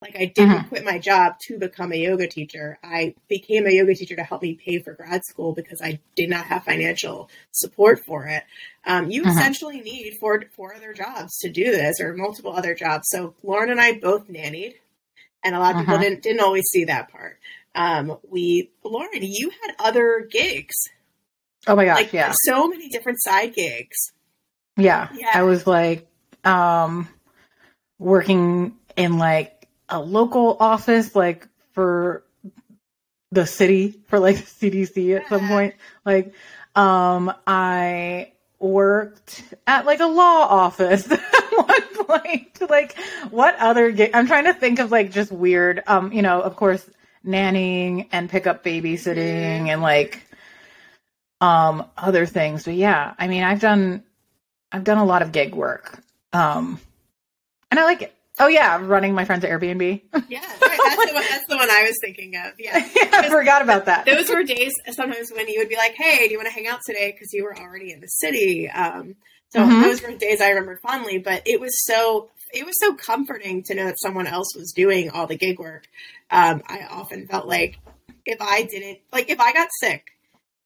Like, I didn't quit my job to become a yoga teacher. I became a yoga teacher to help me pay for grad school because I did not have financial support for it. You essentially need four other jobs to do this, or multiple other jobs. So Lauren and I both nannied, and a lot of people didn't always see that part. Lauren, you had other gigs. Oh my gosh. Like, yeah. So many different side gigs. Yeah. I was like, working in like, a local office, like for the city, for like the CDC at some point. Like, I worked at like a law office at one point. Like, what other gig? I'm trying to think of like just weird, you know, of course, nannying and pickup babysitting and like, other things. But yeah, I mean, I've done a lot of gig work. And I like it. Oh, yeah, running my friend's Airbnb. Yeah, right. That's the one I was thinking of. Yeah, I forgot about that. Those were days sometimes when you would be like, hey, do you want to hang out today? Because you were already in the city. Those were days I remember fondly, but it was so comforting to know that someone else was doing all the gig work. I often felt like if I got sick,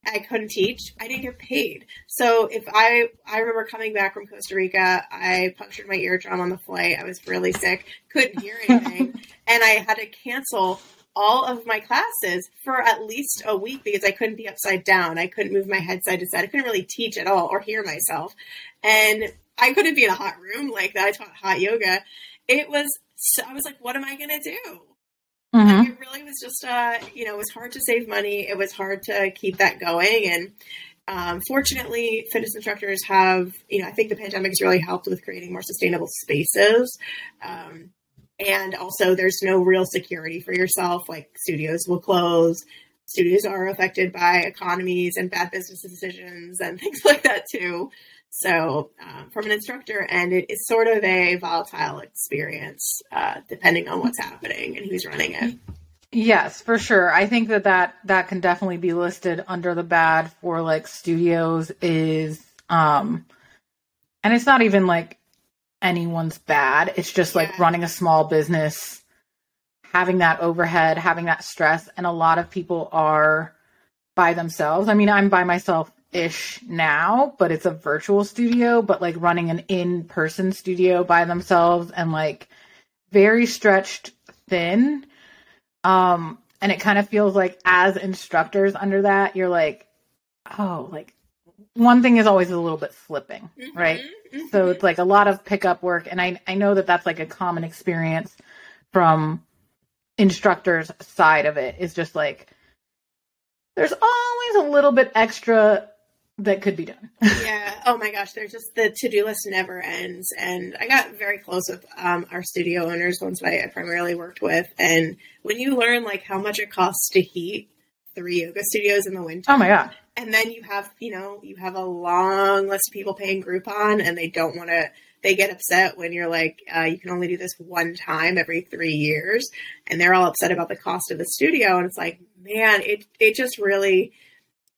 I couldn't teach. I didn't get paid. So if I remember coming back from Costa Rica, I punctured my eardrum on the flight. I was really sick, couldn't hear anything. And I had to cancel all of my classes for at least a week because I couldn't be upside down. I couldn't move my head side to side. I couldn't really teach at all or hear myself. And I couldn't be in a hot room like that. I taught hot yoga. I was like, what am I going to do? Like, it really was just, it was hard to save money. It was hard to keep that going. And fortunately, fitness instructors have, I think the pandemic has really helped with creating more sustainable spaces. And also, there's no real security for yourself. Like, studios will close. Studios are affected by economies and bad business decisions and things like that, too. So from an instructor, and it is sort of a volatile experience, depending on what's happening and who's running it. Yes, for sure. I think that can definitely be listed under the bad for like studios is, and it's not even like anyone's bad. It's just like running a small business, having that overhead, having that stress. And a lot of people are by themselves. I mean, I'm by myself ish now, but it's a virtual studio, but like running an in-person studio by themselves and like very stretched thin. And it kind of feels like as instructors under that, you're like, oh, like one thing is always a little bit slipping, right? So it's like a lot of pickup work. And I know that that's like a common experience from instructors side of it. It's just like, there's always a little bit extra that could be done. Yeah. Oh my gosh. There's just the to-do list never ends. And I got very close with our studio owners, ones I primarily worked with. And when you learn like how much it costs to heat 3 yoga studios in the winter. Oh my God. And then you have, you have a long list of people paying Groupon and they don't want to, they get upset when you're like, you can only do this one time every 3 years. And they're all upset about the cost of the studio. And it's like, man, it just really,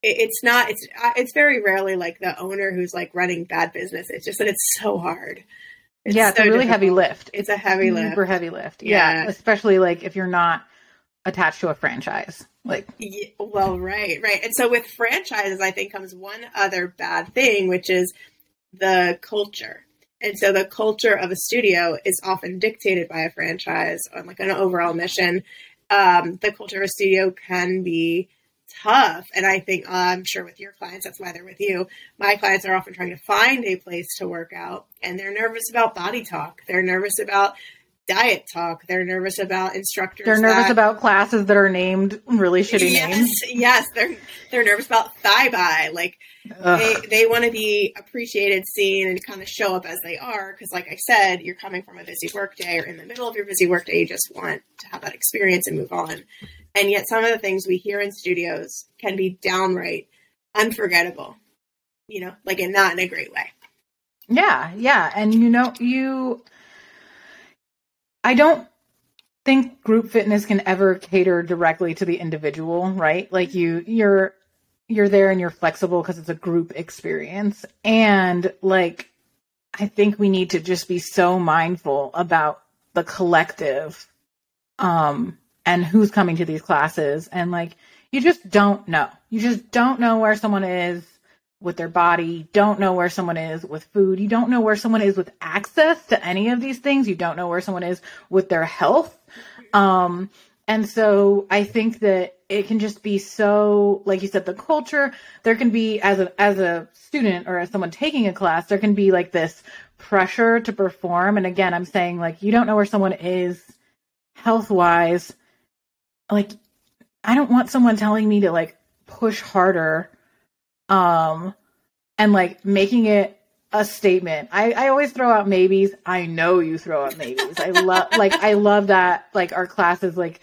it's very rarely like the owner who's like running bad business. It's just that it's so hard. It's so a really difficult. Heavy lift. It's a heavy lift. Super heavy lift. Yeah. Especially like if you're not attached to a franchise. Like, yeah, well, right. And so with franchises, I think comes one other bad thing, which is the culture. And so the culture of a studio is often dictated by a franchise on like an overall mission. The culture of a studio can be tough. And I think, I'm sure with your clients, that's why they're with you. My clients are often trying to find a place to work out and they're nervous about body talk. They're nervous about diet talk. They're nervous about instructors. They're nervous about classes that are named really shitty names. Yes. They're nervous about thigh bi. Like they want to be appreciated, seen, and kind of show up as they are. Cause like I said, you're coming from a busy work day or in the middle of your busy work day. You just want to have that experience and move on. And yet some of the things we hear in studios can be downright unforgettable, you know, like, and not in a great way. Yeah. Yeah. And you know, I don't think group fitness can ever cater directly to the individual, right? Like you're there and you're flexible because it's a group experience. And like, I think we need to just be so mindful about the collective, and who's coming to these classes. And like, you just don't know. You just don't know where someone is with their body, don't know where someone is with food. You don't know where someone is with access to any of these things. You don't know where someone is with their health. And so I think that it can just be so, like you said, the culture, there can be as a student or as someone taking a class, there can be like this pressure to perform. And again, I'm saying like, you don't know where someone is health wise. Like, I don't want someone telling me to like push harder and like making it a statement. I always throw out maybes. I know you throw out maybes. I love that. Like our classes, like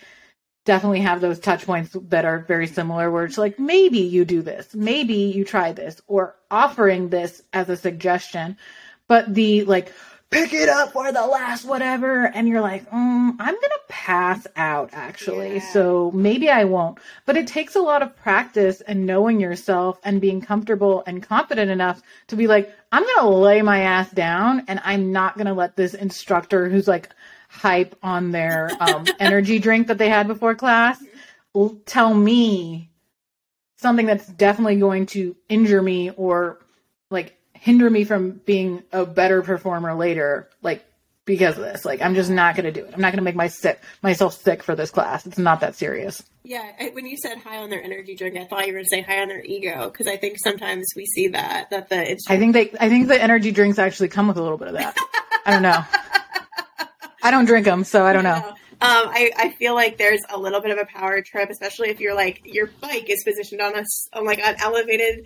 definitely have those touch points that are very similar where it's like, maybe you do this, maybe you try this, or offering this as a suggestion, but the like, pick it up for the last whatever. And you're like, I'm going to pass out actually. Yeah. So maybe I won't, but it takes a lot of practice and knowing yourself and being comfortable and confident enough to be like, I'm going to lay my ass down and I'm not going to let this instructor who's like hype on their energy drink that they had before class tell me something that's definitely going to injure me or like hinder me from being a better performer later, like because of this. Like I'm just not going to do it. I'm not going to make myself sick for this class. It's not that serious. Yeah, when you said high on their energy drink, I thought you were going to say high on their ego because I think sometimes we see that the instructor... I think the energy drinks actually come with a little bit of that. I don't know. I don't drink them, so I don't know. I feel like there's a little bit of a power trip, especially if you're like your bike is positioned on an elevated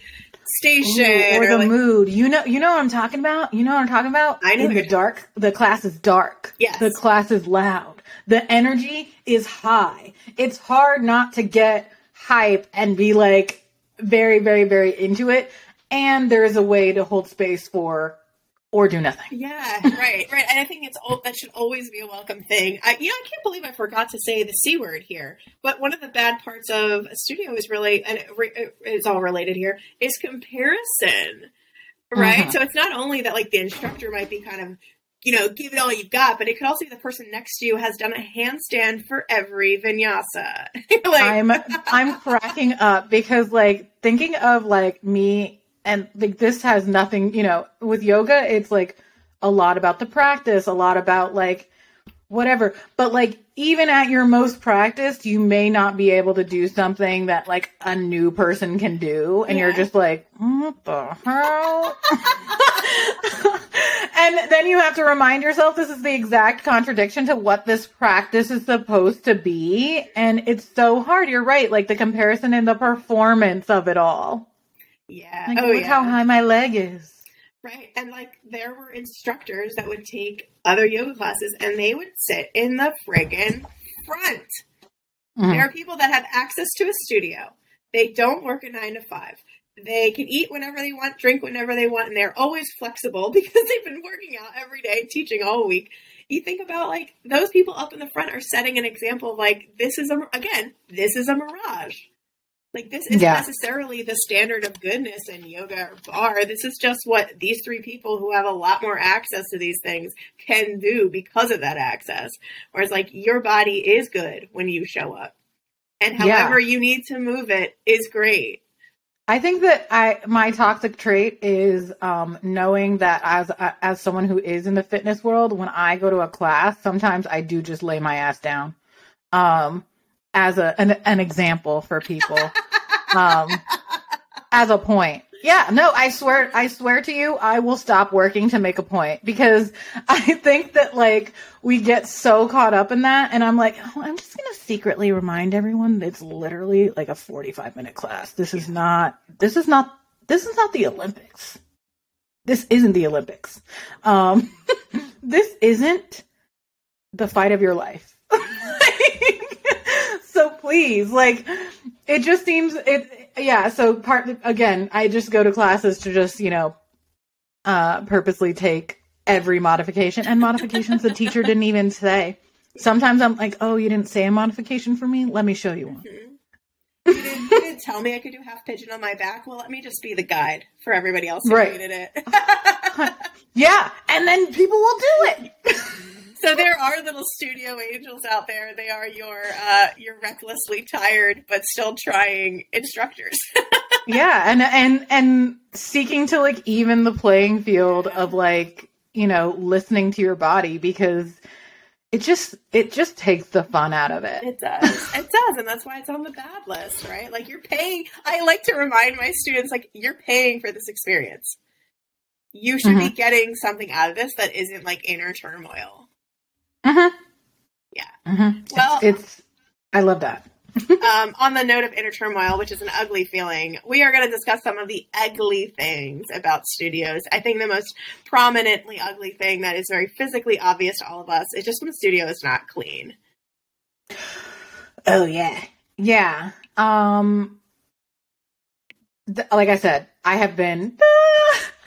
station. Ooh, or the like, mood. You know what I'm talking about? You know what I'm talking about? I know. In the dark, the class is dark. Yes. The class is loud. The energy is high. It's hard not to get hype and be like very, very, very into it. And there is a way to hold space for or do nothing. Yeah, right. And I think that should always be a welcome thing. I can't believe I forgot to say the C word here. But one of the bad parts of a studio is really, and it's all related here, is comparison, right? Uh-huh. So it's not only that like the instructor might be kind of, you know, give it all you've got, but it could also be the person next to you has done a handstand for every vinyasa. Like, I'm cracking up because like thinking of like me. And like this has nothing, you know, with yoga, it's like a lot about the practice, a lot about like whatever. But like even at your most practiced, you may not be able to do something that like a new person can do. And You're just like, what the hell? And then you have to remind yourself this is the exact contradiction to what this practice is supposed to be. And it's so hard. You're right. Like the comparison and the performance of it all. Yeah. Like, look how high my leg is. Right. And like there were instructors that would take other yoga classes and they would sit in the friggin' front. Mm-hmm. There are people that have access to a studio. They don't work a 9 to 5. They can eat whenever they want, drink whenever they want. And they're always flexible because they've been working out every day, teaching all week. You think about like those people up in the front are setting an example of like, this is a mirage. Like this isn't necessarily the standard of goodness in yoga or bar. This is just what these three people who have a lot more access to these things can do because of that access. Whereas like your body is good when you show up and however you need to move it is great. I think that my toxic trait is knowing that as someone who is in the fitness world, when I go to a class, sometimes I do just lay my ass down. As an example for people, as a point. Yeah, no, I swear to you, I will stop working to make a point, because I think that, like, we get so caught up in that, and I'm like, oh, I'm just going to secretly remind everyone that it's literally like a 45-minute class. This is not the Olympics. This isn't the Olympics. This isn't the fight of your life. So please, like, it just seems it. Yeah. So I just go to classes to just, purposely take every modification, and modifications the teacher didn't even say. Sometimes I'm like, oh, you didn't say a modification for me. Let me show you one. Mm-hmm. You didn't tell me I could do half pigeon on my back. Well, let me just be the guide for everybody else who needed it. Yeah. And then people will do it. So there are little studio angels out there. They are your recklessly tired but still trying instructors. Yeah, and seeking to, like, even the playing field of, like, listening to your body, because it just takes the fun out of it. It does. It does, and that's why it's on the bad list, right? Like, you're paying. I like to remind my students, like, you're paying for this experience. You should be getting something out of this that isn't, like, inner turmoil. Mm-hmm. Yeah. Mm-hmm. Well, it's I love that. On the note of inner turmoil, which is an ugly feeling, we are going to discuss some of the ugly things about studios. I think the most prominently ugly thing that is very physically obvious to all of us is just when a studio is not clean. Oh, yeah. Yeah. Like I said, I have been...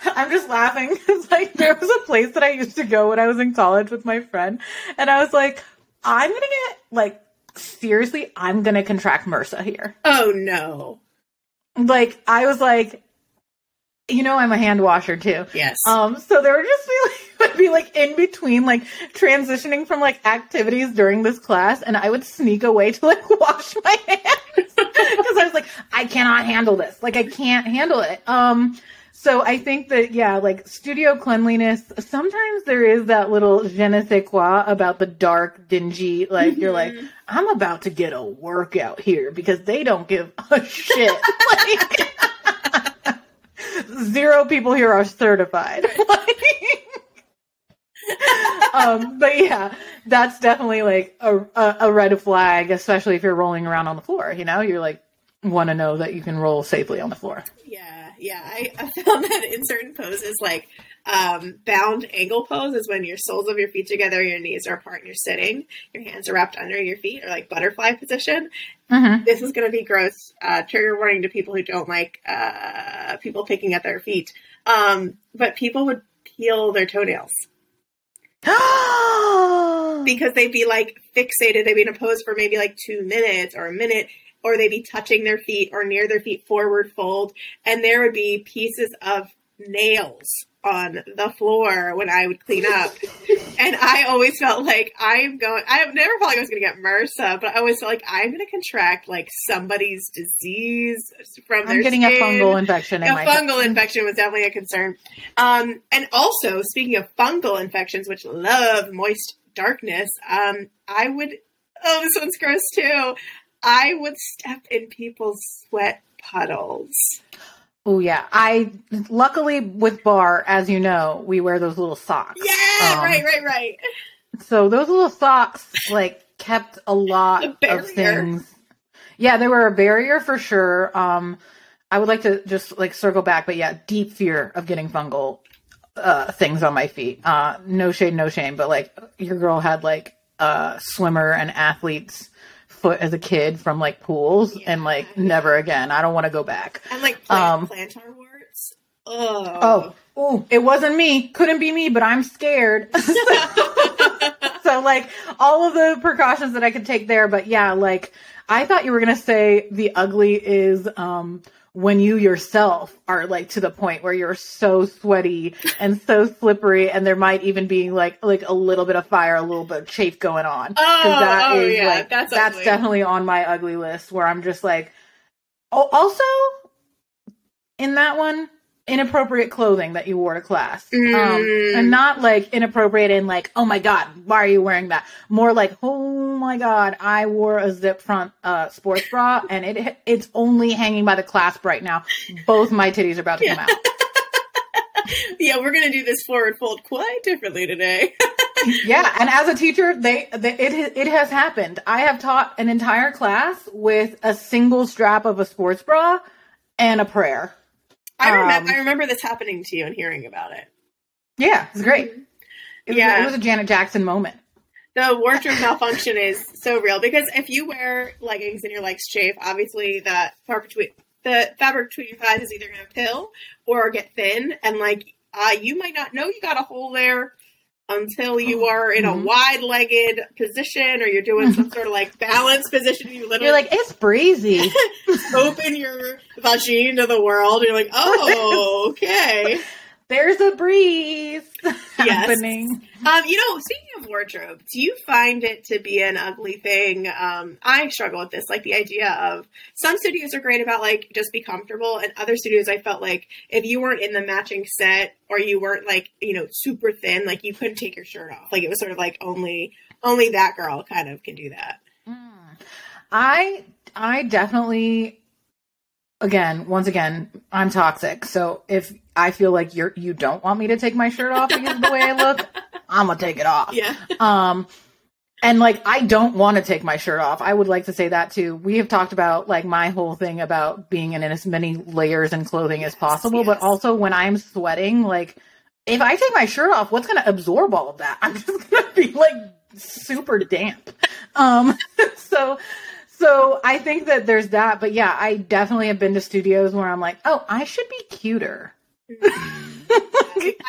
I'm just laughing because, like, there was a place that I used to go when I was in college with my friend, and I was like, I'm going to get, like, seriously, I'm going to contract MRSA here. Oh, no. Like, I was like, I'm a hand washer, too. Yes. So there would just be, like, in between, like, transitioning from, like, activities during this class, and I would sneak away to, like, wash my hands because I was like, I cannot handle this. Like, I can't handle it. So I think that, yeah, like, studio cleanliness, sometimes there is that little je ne sais quoi about the dark, dingy, like, you're like, I'm about to get a workout here because they don't give a shit. Like, 0 people here are certified. Like, but yeah, that's definitely, like, a red flag, especially if you're rolling around on the floor, You're like, want to know that you can roll safely on the floor. Yeah. I found that in certain poses, like bound angle pose is when your soles of your feet together, your knees are apart, and you're sitting, your hands are wrapped under your feet, or like butterfly position. Mm-hmm. This is going to be gross. Trigger warning to people who don't like people picking at their feet. But people would peel their toenails. Because they'd be like fixated. They'd be in a pose for maybe like 2 minutes or a minute, or they'd be touching their feet or near their feet, forward fold. And there would be pieces of nails on the floor when I would clean up. And I always felt like I never felt like I was going to get MRSA, but I always felt like I'm going to contract like somebody's disease from their skin. I'm getting a fungal infection. A fungal infection was definitely a concern. And also, speaking of fungal infections, which love moist darkness, this one's gross too. I would step in people's sweat puddles. Oh, yeah. Luckily, with bar, as you know, we wear those little socks. Yeah, right. So those little socks, like, kept a lot of things. Yeah, they were a barrier for sure. I would like to just, like, circle back. But, yeah, deep fear of getting fungal things on my feet. No shade, no shame. But, like, your girl had, like, swimmer and athletes foot as a kid from like pools, and like never again. I don't want to go back. And like plantar warts. Oh, it wasn't me. Couldn't be me, but I'm scared. So like all of the precautions that I could take there, but yeah, like I thought you were gonna say the ugly is when you yourself are like to the point where you're so sweaty and so slippery, and there might even be like a little bit of fire, a little bit of chafe going on. That's definitely on my ugly list where I'm just like, also in that one, inappropriate clothing that you wore to class. And not like inappropriate in like, oh my God, why are you wearing that? More like, oh my God, I wore a zip front sports bra and it's only hanging by the clasp right now. Both my titties are about to come out. Yeah, we're going to do this forward fold quite differently today. Yeah, and as a teacher, it has happened. I have taught an entire class with a single strap of a sports bra and a prayer. I remember this happening to you and hearing about it. Yeah, it was great. It was a Janet Jackson moment. The wardrobe malfunction is so real because if you wear leggings and your legs chafe, obviously the fabric between your thighs is either going to pill or get thin, and you might not know you got a hole there until you are in a wide-legged position or you're doing some sort of balance position. You're like, it's breezy. Open your vagina to the world. You're like, oh, okay. There's a breeze happening. Speaking of wardrobe, do you find it to be an ugly thing? I struggle with this, the idea of some studios are great about just be comfortable, and other studios I felt like if you weren't in the matching set or you weren't super thin, you couldn't take your shirt off. It was sort of only that girl kind of can do that. I definitely. Once again, I'm toxic. So if I feel like you don't want me to take my shirt off because of the way I look, I'm going to take it off. Yeah. And I don't want to take my shirt off. I would like to say that too. We have talked about my whole thing about being in as many layers and clothing as possible. Yes. But also when I'm sweating, if I take my shirt off, what's going to absorb all of that? I'm just going to be super damp. So I think that there's that, but yeah, I definitely have been to studios where I'm like, oh, I should be cuter.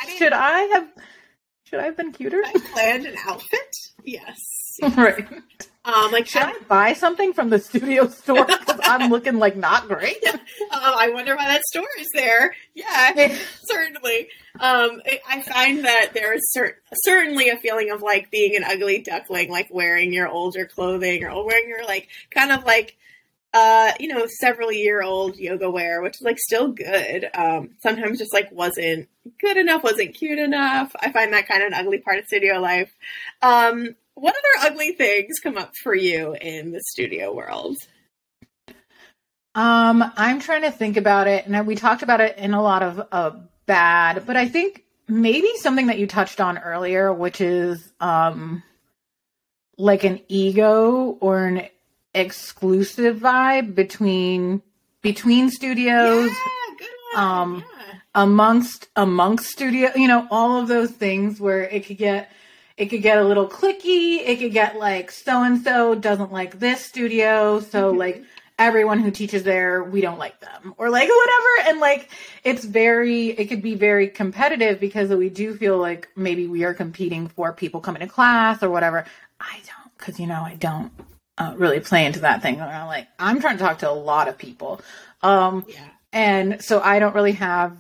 Should I have been cuter? I planned an outfit. Yes. Right. Should I buy something from the studio store? Because I'm looking not great. Yeah. I wonder why that store is there. Yeah, certainly. I find that there is certainly a feeling of being an ugly duckling, wearing your older clothing or wearing your several year old yoga wear, which is still good. Sometimes just wasn't good enough, wasn't cute enough. I find that kind of an ugly part of studio life. What other ugly things come up for you in the studio world? I'm trying to think about it, and we talked about it in a lot of bad, but I think maybe something that you touched on earlier, which is an ego or an exclusive vibe between studios. Yeah, good one. Yeah. Amongst studio, all of those things where it could get. It could get a little cliquey. It could get so-and-so doesn't like this studio. So everyone who teaches there, we don't like them or whatever. And it could be very competitive because we do feel maybe we are competing for people coming to class or whatever. I don't, because I don't really play into that thing. I'm trying to talk to a lot of people. And so I don't really have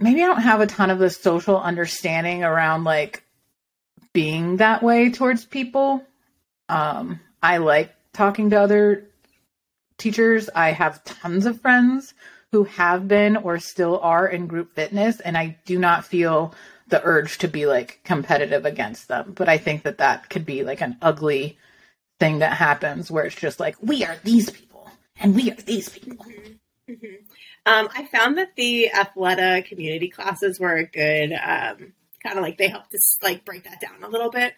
maybe I don't have a ton of the social understanding around being that way towards people. I like talking to other teachers. I have tons of friends who have been or still are in group fitness, and I do not feel the urge to be competitive against them. But I think that could be an ugly thing that happens where it's just we are these people and we are these people. Mm-hmm. I found that the Athleta community classes were a good, kind of they helped us break that down a little bit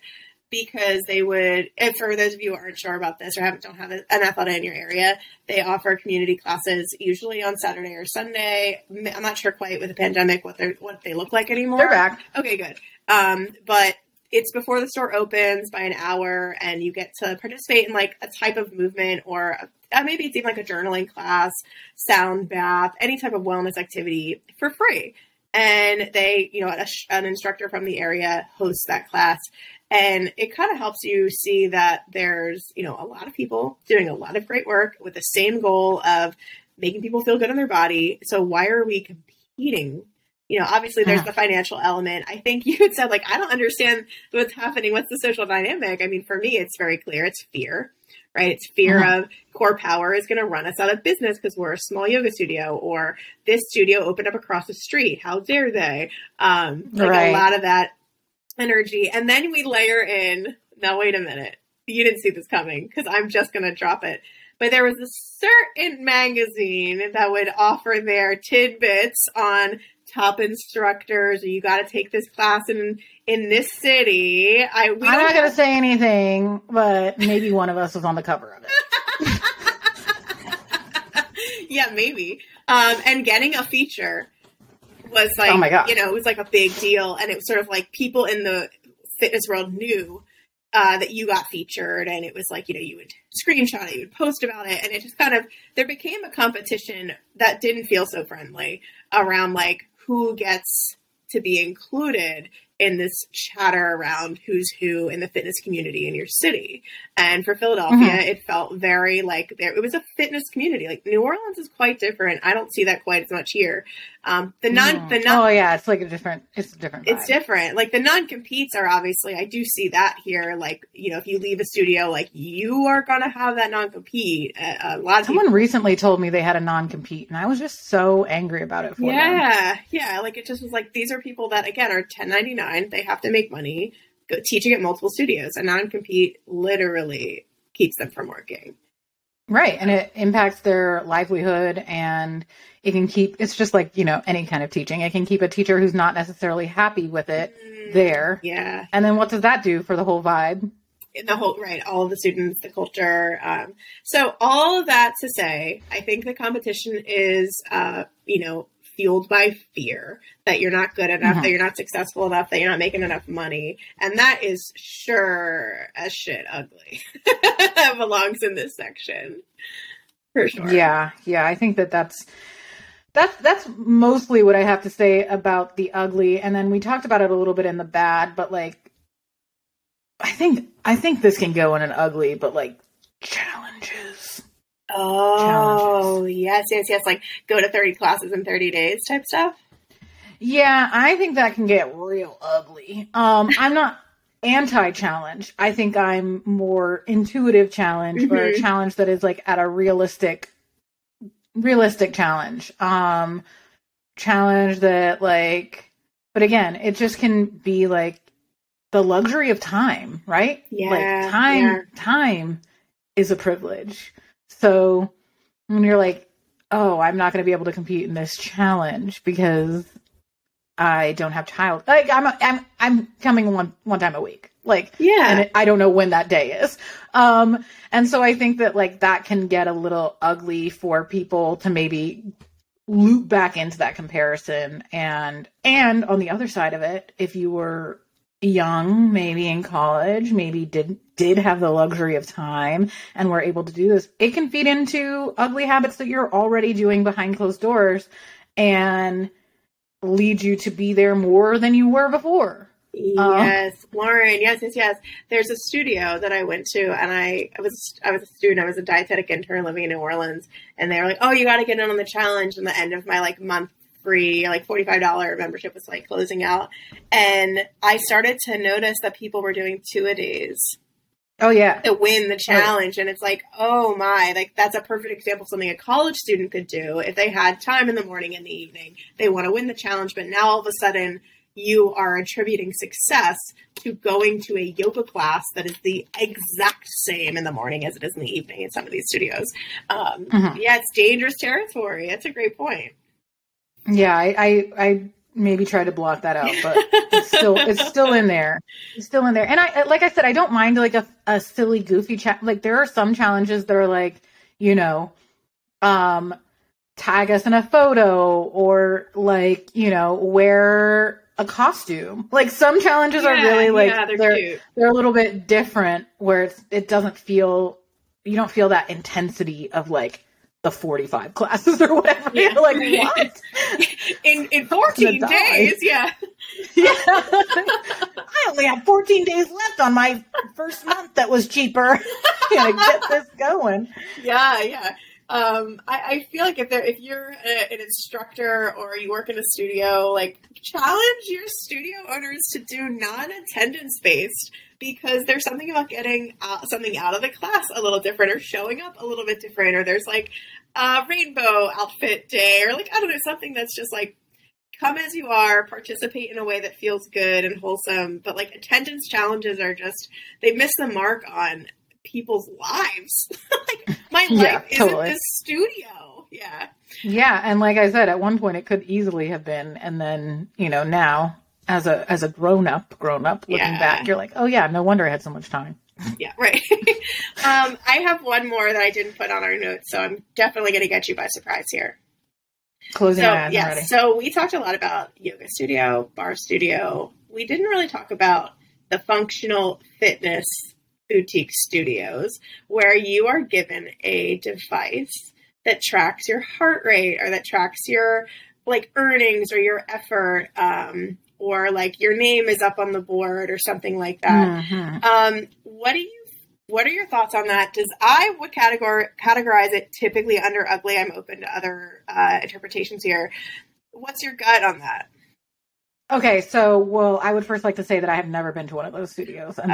because they would, and for those of you who aren't sure about this or don't have an Athleta in your area, they offer community classes usually on Saturday or Sunday. I'm not sure quite with the pandemic what they look like anymore. They're back. Okay, good. But it's before the store opens by an hour, and you get to participate in a type of movement or maybe it's even a journaling class, sound bath, any type of wellness activity for free. And they, an instructor from the area hosts that class, and it kind of helps you see that there's, a lot of people doing a lot of great work with the same goal of making people feel good in their body. So why are we competing? Obviously there's the financial element. I think you had said, I don't understand what's happening. What's the social dynamic? I mean, for me, it's very clear. It's fear. right? It's fear of core power is going to run us out of business because we're a small yoga studio, or this studio opened up across the street. How dare they? A lot of that energy. And then we layer in, now, wait a minute. You didn't see this coming because I'm just going to drop it. But there was a certain magazine that would offer their tidbits on top instructors. You got to take this class in this city. I'm not going to say anything, but maybe one of us was on the cover of it. Yeah, maybe. And getting a feature was like, oh my God, it was like a big deal. And it was sort of like people in the fitness world knew that you got featured, and it was like, you would screenshot it, you would post about it. And it just kind of, there became a competition that didn't feel so friendly around like who gets to be included in this chatter around who's who in the fitness community in your city. And for Philadelphia, it felt very like it was a fitness community. Like New Orleans is quite different. I don't see that quite as much here. It's like a different vibe. It's different. Like the non-competes are obviously, I do see that here. Like, if you leave a studio, like you are going to have that non-compete. Someone recently told me they had a non-compete, and I was just so angry about it for them. Yeah. Like it just was like, these are people that again are 1099. They have to make money teaching at multiple studios. A non-compete literally keeps them from working. Right. And it impacts their livelihood, and it can keep, it's just like, any kind of teaching. It can keep a teacher who's not necessarily happy with it there. Yeah. And then what does that do for the whole vibe? All the students, the culture. So all of that to say, I think the competition is, fueled by fear that you're not good enough, that you're not successful enough, that you're not making enough money. And that is sure as shit ugly. It belongs in this section for sure. Yeah. Yeah. I think that's mostly what I have to say about the ugly. And then we talked about it a little bit in the bad, but like, I think this can go in an ugly, but like challenges. Oh, yes. Like go to 30 classes in 30 days type stuff. Yeah, I think that can get real ugly. I'm not anti-challenge. I think I'm more intuitive challenge or a challenge that is like at a realistic challenge. Challenge that like, but again, it just can be like the luxury of time, right? Yeah. Like time is a privilege. So when you're like, oh, I'm not going to be able to compete in this challenge because I don't have child. Like I'm coming one time a week. Like, yeah. And I don't know when that day is. And so I think that like that can get a little ugly for people to maybe loop back into that comparison. And on the other side of it, if you were young, maybe in college, maybe did have the luxury of time and were able to do this, it can feed into ugly habits that you're already doing behind closed doors and lead you to be there more than you were before. Yes, Lauren. Yes. There's a studio that I went to, and I was a student. I was a dietetic intern living in New Orleans, and they were like, "Oh, you got to get in on the challenge." And the end of my like month free, like $45 membership was like closing out. And I started to notice that people were doing 2-a-days. Oh yeah. To win the challenge. And it's like, oh my, like that's a perfect example of something a college student could do. If they had time in the morning and the evening, they want to win the challenge. But now all of a sudden you are attributing success to going to a yoga class that is the exact same in the morning as it is in the evening in some of these studios. Yeah, it's dangerous territory. That's a great point. Yeah, I maybe try to block that out, but it's still in there. It's still in there. And I, like I said, I don't mind like a silly, goofy chat. Like there are some challenges that are like, tag us in a photo or like, wear a costume. Like some challenges are really like, they're a little bit different where it doesn't feel, you don't feel that intensity of like, the 45 classes or whatever. Yeah. You're like, what? in 14 days, yeah. I only have 14 days left on my first month that was cheaper. Gotta get this going. Yeah. I feel like if you're an instructor or you work in a studio, like, challenge your studio owners to do non-attendance based, because there's something about getting something out of the class a little different, or showing up a little bit different, or there's like rainbow outfit day, or like, I don't know, something that's just like, come as you are, participate in a way that feels good and wholesome. But like, attendance challenges are just, they miss the mark on people's lives. Like, my life isn't this studio. Yeah. Yeah. And like I said, at one point it could easily have been. And then, you know, now as a grown up looking back, you're like, oh yeah, no wonder I had so much time. Yeah. Right. I have one more that I didn't put on our notes, so I'm definitely going to get you by surprise here. So we talked a lot about yoga studio, bar studio. We didn't really talk about the functional fitness boutique studios, where you are given a device that tracks your heart rate, or that tracks your like earnings or your effort, or like your name is up on the board or something like that. Mm-hmm. What are your thoughts on that? I would categorize it typically under ugly. I'm open to other interpretations here. What's your gut on that? Okay, so, well, I would first like to say that I have never been to one of those studios. And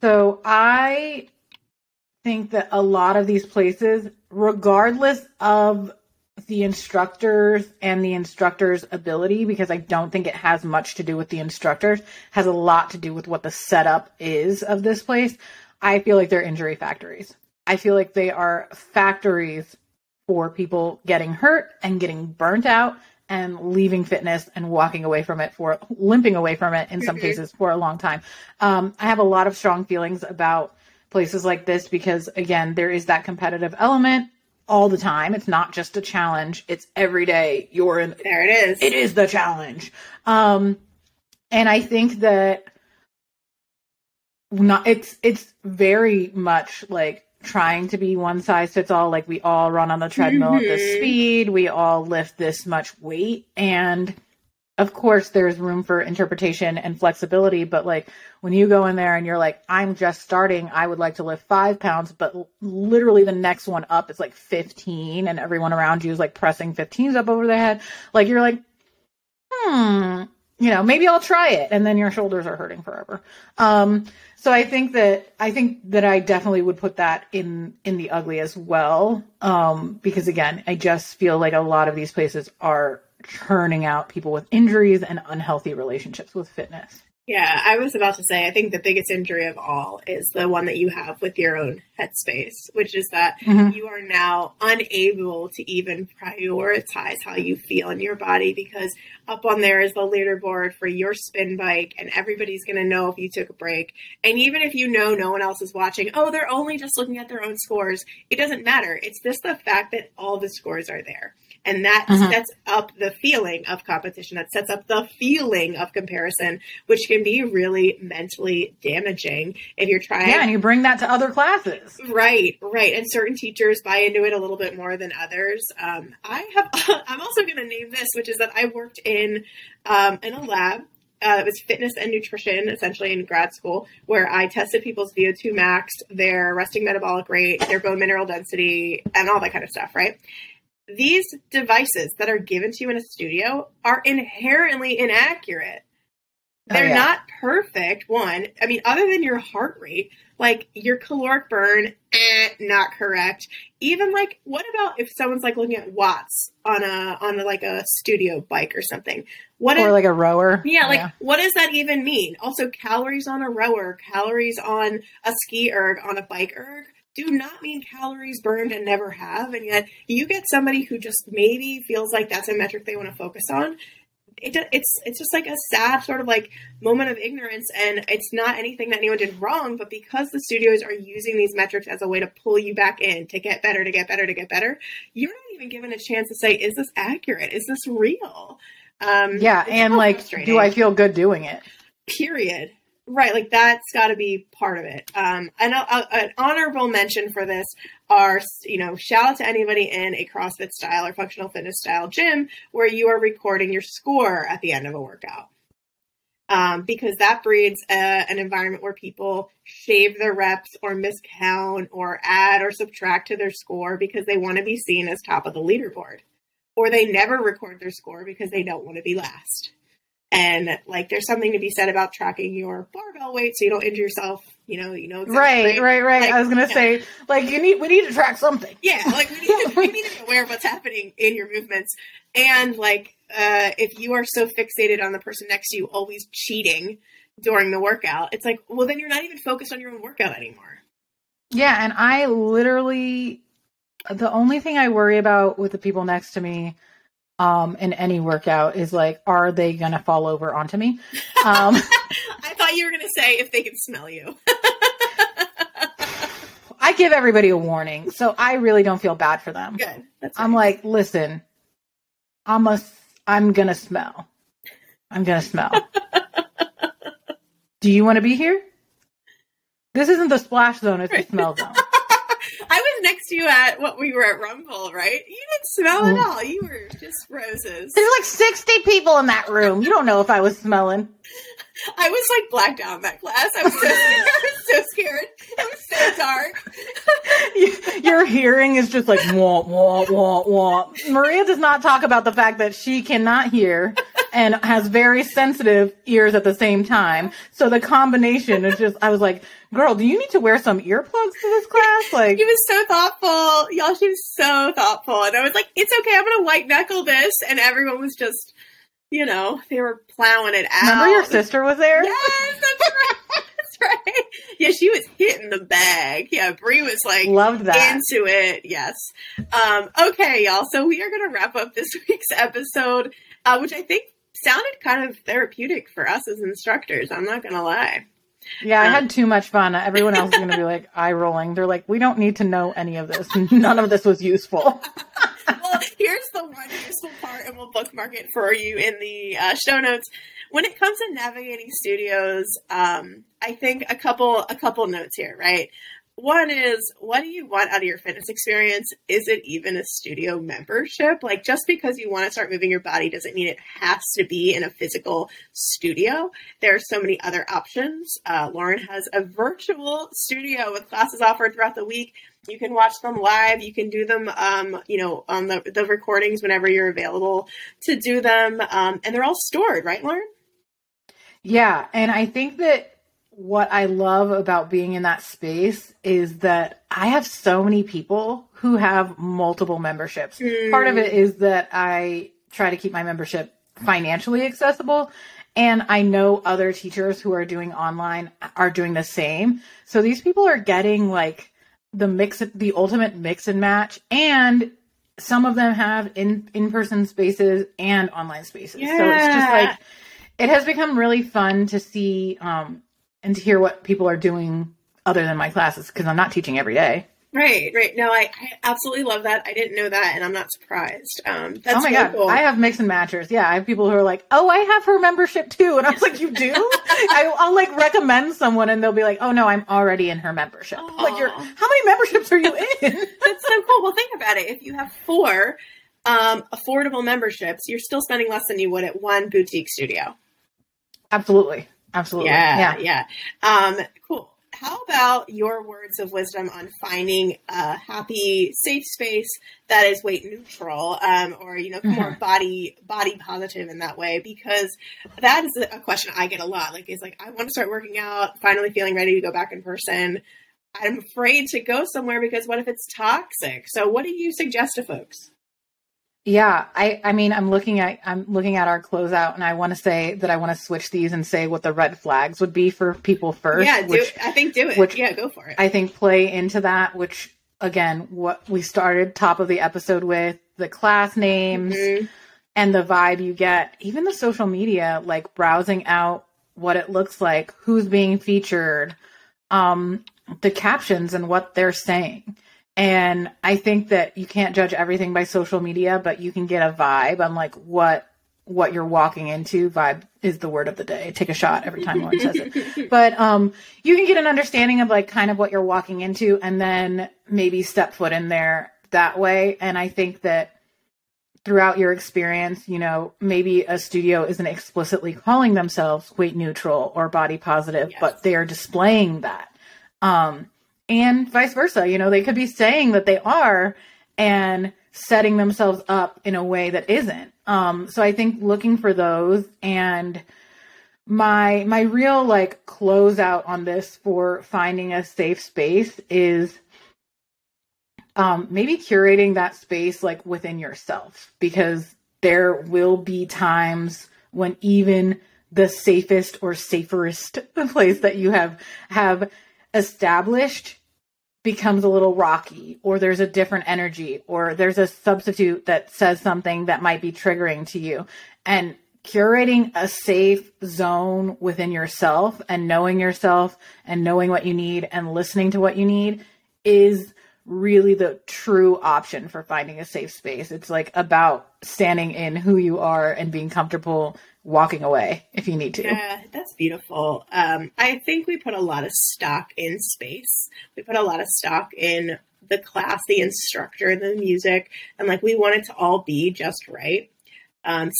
So I think that a lot of these places, regardless of the instructors and the instructor's ability, because I don't think it has much to do with the instructors, has a lot to do with what the setup is of this place. I feel like they're injury factories. I feel like they are factories for people getting hurt and getting burnt out and leaving fitness and limping away from it in some cases for a long time. I have a lot of strong feelings about places like this, because again, there is that competitive element all the time. It's not just a challenge. It's every day you're in. There it is. It is the challenge. And I think that it's very much like trying to be one size fits all. Like, we all run on the treadmill at this speed. We all lift this much weight. And of course there's room for interpretation and flexibility, but like, when you go in there and you're like, I'm just starting, I would like to lift 5 pounds, but literally the next one up is like 15, and everyone around you is like pressing 15s up over their head. Like, you're like, you know, maybe I'll try it. And then your shoulders are hurting forever. So I think that I definitely would put that in the ugly as well. Because again, I just feel like a lot of these places are churning out people with injuries and unhealthy relationships with fitness. Yeah, I was about to say, I think the biggest injury of all is the one that you have with your own headspace, which is that you are now unable to even prioritize how you feel in your body, because up on there is the leaderboard for your spin bike, and everybody's going to know if you took a break. And even if you know no one else is watching, oh, they're only just looking at their own scores, it doesn't matter. It's just the fact that all the scores are there. And that sets up the feeling of competition, that sets up the feeling of comparison, which can be really mentally damaging if you're trying. Yeah, and you bring that to other classes. Right. And certain teachers buy into it a little bit more than others. I'm also going to name this, which is that I worked in a lab. It was fitness and nutrition, essentially, in grad school, where I tested people's VO2 max, their resting metabolic rate, their bone mineral density, and all that kind of stuff, right? These devices that are given to you in a studio are inherently inaccurate. They're not perfect. One, I mean, other than your heart rate, like your caloric burn, not correct. Even like, what about if someone's like looking at watts on a like a studio bike or something? Like a rower? Yeah, like what does that even mean? Also, calories on a rower, calories on a ski erg, on a bike erg, do not mean calories burned and never have. And yet you get somebody who just maybe feels like that's a metric they want to focus on. It's just like a sad sort of like moment of ignorance, and it's not anything that anyone did wrong, but because the studios are using these metrics as a way to pull you back in, to get better, to get better, to get better, you're not even given a chance to say, is this accurate? Is this real? And like, do I feel good doing it? Period. Right, like that's got to be part of it. An honorable mention for this are, you know, shout out to anybody in a CrossFit style or functional fitness style gym where you are recording your score at the end of a workout. because that breeds an environment where people shave their reps or miscount or add or subtract to their score because they want to be seen as top of the leaderboard, or they never record their score because they don't want to be last. And like, there's something to be said about tracking your barbell weight so you don't injure yourself. You know. Exactly. Right. Like, I was gonna say, like, we need to track something. Yeah, like we need to be aware of what's happening in your movements. And like, if you are so fixated on the person next to you always cheating during the workout, it's like, well, then you're not even focused on your own workout anymore. Yeah, and I literally, the only thing I worry about with the people next to me in any workout is like, are they gonna fall over onto me? I thought you were gonna say if they can smell you. I give everybody a warning, so I really don't feel bad for them. Good. That's right. I'm like, listen, I'm gonna smell. Do you want to be here? This isn't the splash zone; it's the smell zone. I was next to you at we were at Rumble, right? You didn't smell at all. You were just roses. There's like 60 people in that room. You don't know if I was smelling. I was like blacked out in that class. I was so scared. It was so dark. Your hearing is just like womp, womp, womp, womp. Maria does not talk about the fact that she cannot hear and has very sensitive ears at the same time. So the combination is just, I was like, girl, do you need to wear some earplugs to this class? Like, she was so thoughtful. Y'all, she was so thoughtful. And I was like, it's okay. I'm going to white knuckle this. And everyone was just, you know, they were plowing it out. Remember your sister was there? Yes, that's right. Yeah, she was hitting the bag. Yeah, Bree was like, loved that. Into it. Yes. Okay, y'all. So we are going to wrap up this week's episode, which I think sounded kind of therapeutic for us as instructors. I'm not going to lie. Yeah, I had too much fun. Everyone else is going to be like eye rolling. They're like, we don't need to know any of this. None of this was useful. Well, here's the one useful part, and we'll bookmark it for you in the show notes. When it comes to navigating studios, I think a couple notes here, right? One is, what do you want out of your fitness experience? Is it even a studio membership? Like, just because you want to start moving your body doesn't mean it has to be in a physical studio. There are so many other options. Lauren has a virtual studio with classes offered throughout the week. You can watch them live. You can do them, on the recordings whenever you're available to do them. And they're all stored, right, Lauren? Yeah. And I think that what I love about being in that space is that I have so many people who have multiple memberships. Mm. Part of it is that I try to keep my membership financially accessible. And I know other teachers who are doing online are doing the same. So these people are getting like the ultimate mix and match. And some of them have in-person spaces and online spaces. Yeah. So it's just like, it has become really fun to see, and to hear what people are doing other than my classes, because I'm not teaching every day. Right. No, I absolutely love that. I didn't know that, and I'm not surprised. That's really cool. I have mix and matchers. Yeah, I have people who are like, oh, I have her membership too. And I was like, you do? I'll like recommend someone, and they'll be like, oh, no, I'm already in her membership. Aww. Like, how many memberships are you in? That's so cool. Well, think about it. If you have 4 affordable memberships, you're still spending less than you would at one boutique studio. Absolutely. Yeah. Cool. How about your words of wisdom on finding a happy, safe space that is weight neutral, or, more body positive in that way? Because that is a question I get a lot. Like, it's like, I want to start working out, finally feeling ready to go back in person. I'm afraid to go somewhere because what if it's toxic? So what do you suggest to folks? Yeah, I mean, I'm looking at our closeout, and I want to say that I want to switch these and say what the red flags would be for people first. Yeah, do it. Go for it. I think play into that, which again, what we started top of the episode with, the class names and the vibe you get, even the social media, like browsing out what it looks like, who's being featured, the captions and what they're saying. And I think that you can't judge everything by social media, but you can get a vibe on like what you're walking into. Vibe is the word of the day. Take a shot every time one says it. But you can get an understanding of like kind of what you're walking into, and then maybe step foot in there that way. And I think that throughout your experience, you know, maybe a studio isn't explicitly calling themselves weight neutral or body positive, yes. but they are displaying that. And vice versa, you know, they could be saying that they are and setting themselves up in a way that isn't. So I think looking for those, and my real like close out on this for finding a safe space is maybe curating that space like within yourself, because there will be times when even the safest or saferest place that you have established becomes a little rocky, or there's a different energy, or there's a substitute that says something that might be triggering to you. And curating a safe zone within yourself and knowing what you need and listening to what you need is really the true option for finding a safe space. It's like about standing in who you are and being comfortable walking away if you need to. Yeah, that's beautiful. I think we put a lot of stock in space. We put a lot of stock in the class, the instructor, the music, and like we want it to all be just right.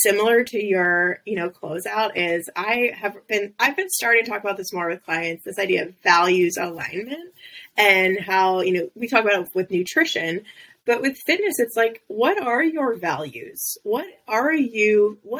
Similar to your, you know, closeout is I've been starting to talk about this more with clients, this idea of values alignment and how, you know, we talk about it with nutrition, but with fitness, it's like, what are your values? What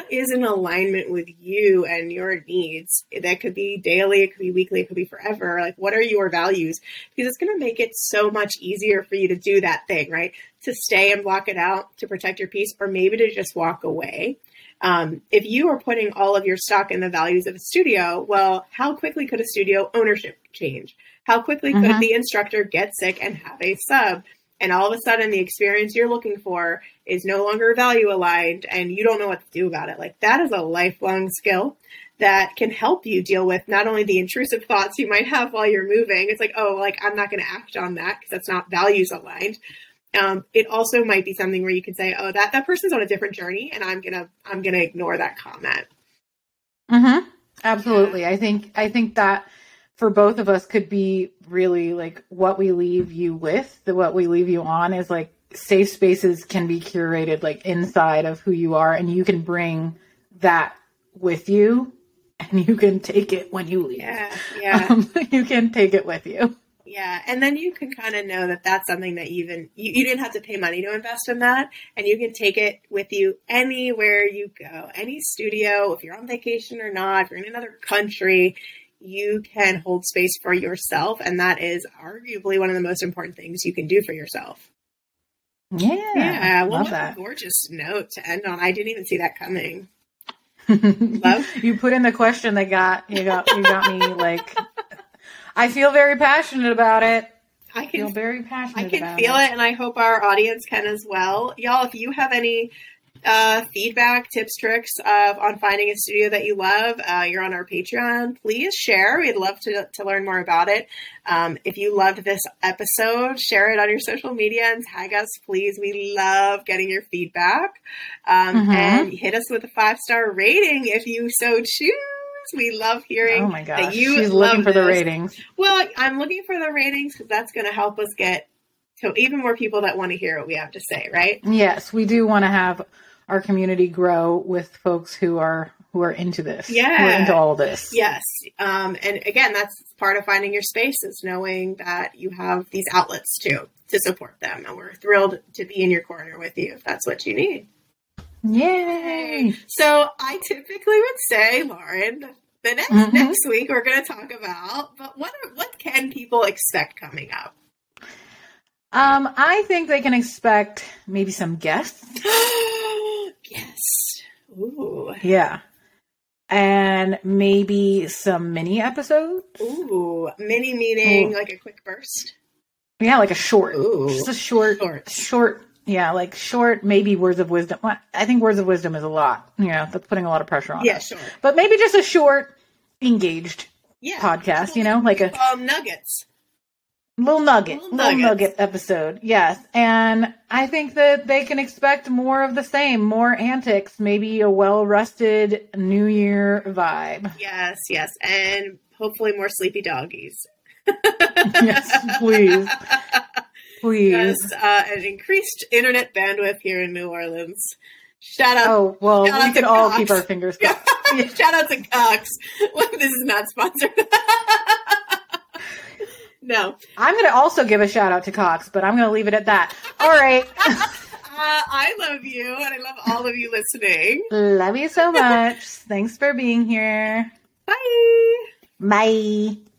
is in alignment with you and your needs? That could be daily, it could be weekly, it could be forever. Like, what are your values? Because it's going to make it so much easier for you to do that thing, right? To stay and block it out, to protect your peace, or maybe to just walk away. If you are putting all of your stock in the values of a studio, well, how quickly could a studio ownership change? How quickly could the instructor get sick and have a sub? And all of a sudden the experience you're looking for is no longer value aligned and you don't know what to do about it. Like, that is a lifelong skill that can help you deal with not only the intrusive thoughts you might have while you're moving. It's like, oh, like I'm not going to act on that because that's not values aligned. It also might be something where you can say, oh, that person's on a different journey and I'm going to ignore that comment. Mm-hmm. Absolutely. Yeah. I think that for both of us could be really like what we leave you with, what we leave you on is like safe spaces can be curated like inside of who you are, and you can bring that with you and you can take it when you leave. Yeah. You can take it with you. Yeah. And then you can kind of know that that's something that even you didn't have to pay money to invest in that. And you can take it with you anywhere you go, any studio, if you're on vacation or not, if you're in another country, you can hold space for yourself. And that is arguably one of the most important things you can do for yourself. Yeah. Well, what a gorgeous note to end on. I didn't even see that coming. Love? You put in the question that you got me like, I feel very passionate about it. I can feel it. And I hope our audience can as well. Y'all, if you have any feedback, tips, tricks on finding a studio that you love, you're on our Patreon, please share. We'd love to learn more about it. If you loved this episode, share it on your social media and tag us, please. We love getting your feedback. And hit us with a 5-star rating if you so choose. We love hearing that you She's love looking for this. The ratings. Well, I'm looking for the ratings because that's going to help us get to even more people that want to hear what we have to say, right? Yes, we do want to have our community grow with folks who are into this, who are into all this. Yes. And again, that's part of finding your space is knowing that you have these outlets too, to support them. And we're thrilled to be in your corner with you if that's what you need. Yay. So I typically would say, Lauren, the next week we're going to talk about, but what can people expect coming up? I think they can expect maybe some guests. Yes. Ooh. Yeah. And maybe some mini episodes. Ooh. Mini meaning like a quick burst. Yeah, like a short. Ooh. Just a short. Yeah, like short, maybe words of wisdom. Well, I think words of wisdom is a lot. You know, that's putting a lot of pressure on us. Yeah, sure. But maybe just a short, engaged podcast, you know, like a... nuggets. Little nugget episode. Yes. And I think that they can expect more of the same, more antics, maybe a well-rested New Year vibe. Yes. And hopefully more sleepy doggies. Yes, please. Please. There's an increased internet bandwidth here in New Orleans. Shout out. Oh, well, we could all keep our fingers crossed. Yeah. Shout out to Cox. Well, this is not sponsored. No. I'm going to also give a shout out to Cox, but I'm going to leave it at that. All right. I love you, and I love all of you listening. Love you so much. Thanks for being here. Bye. Bye.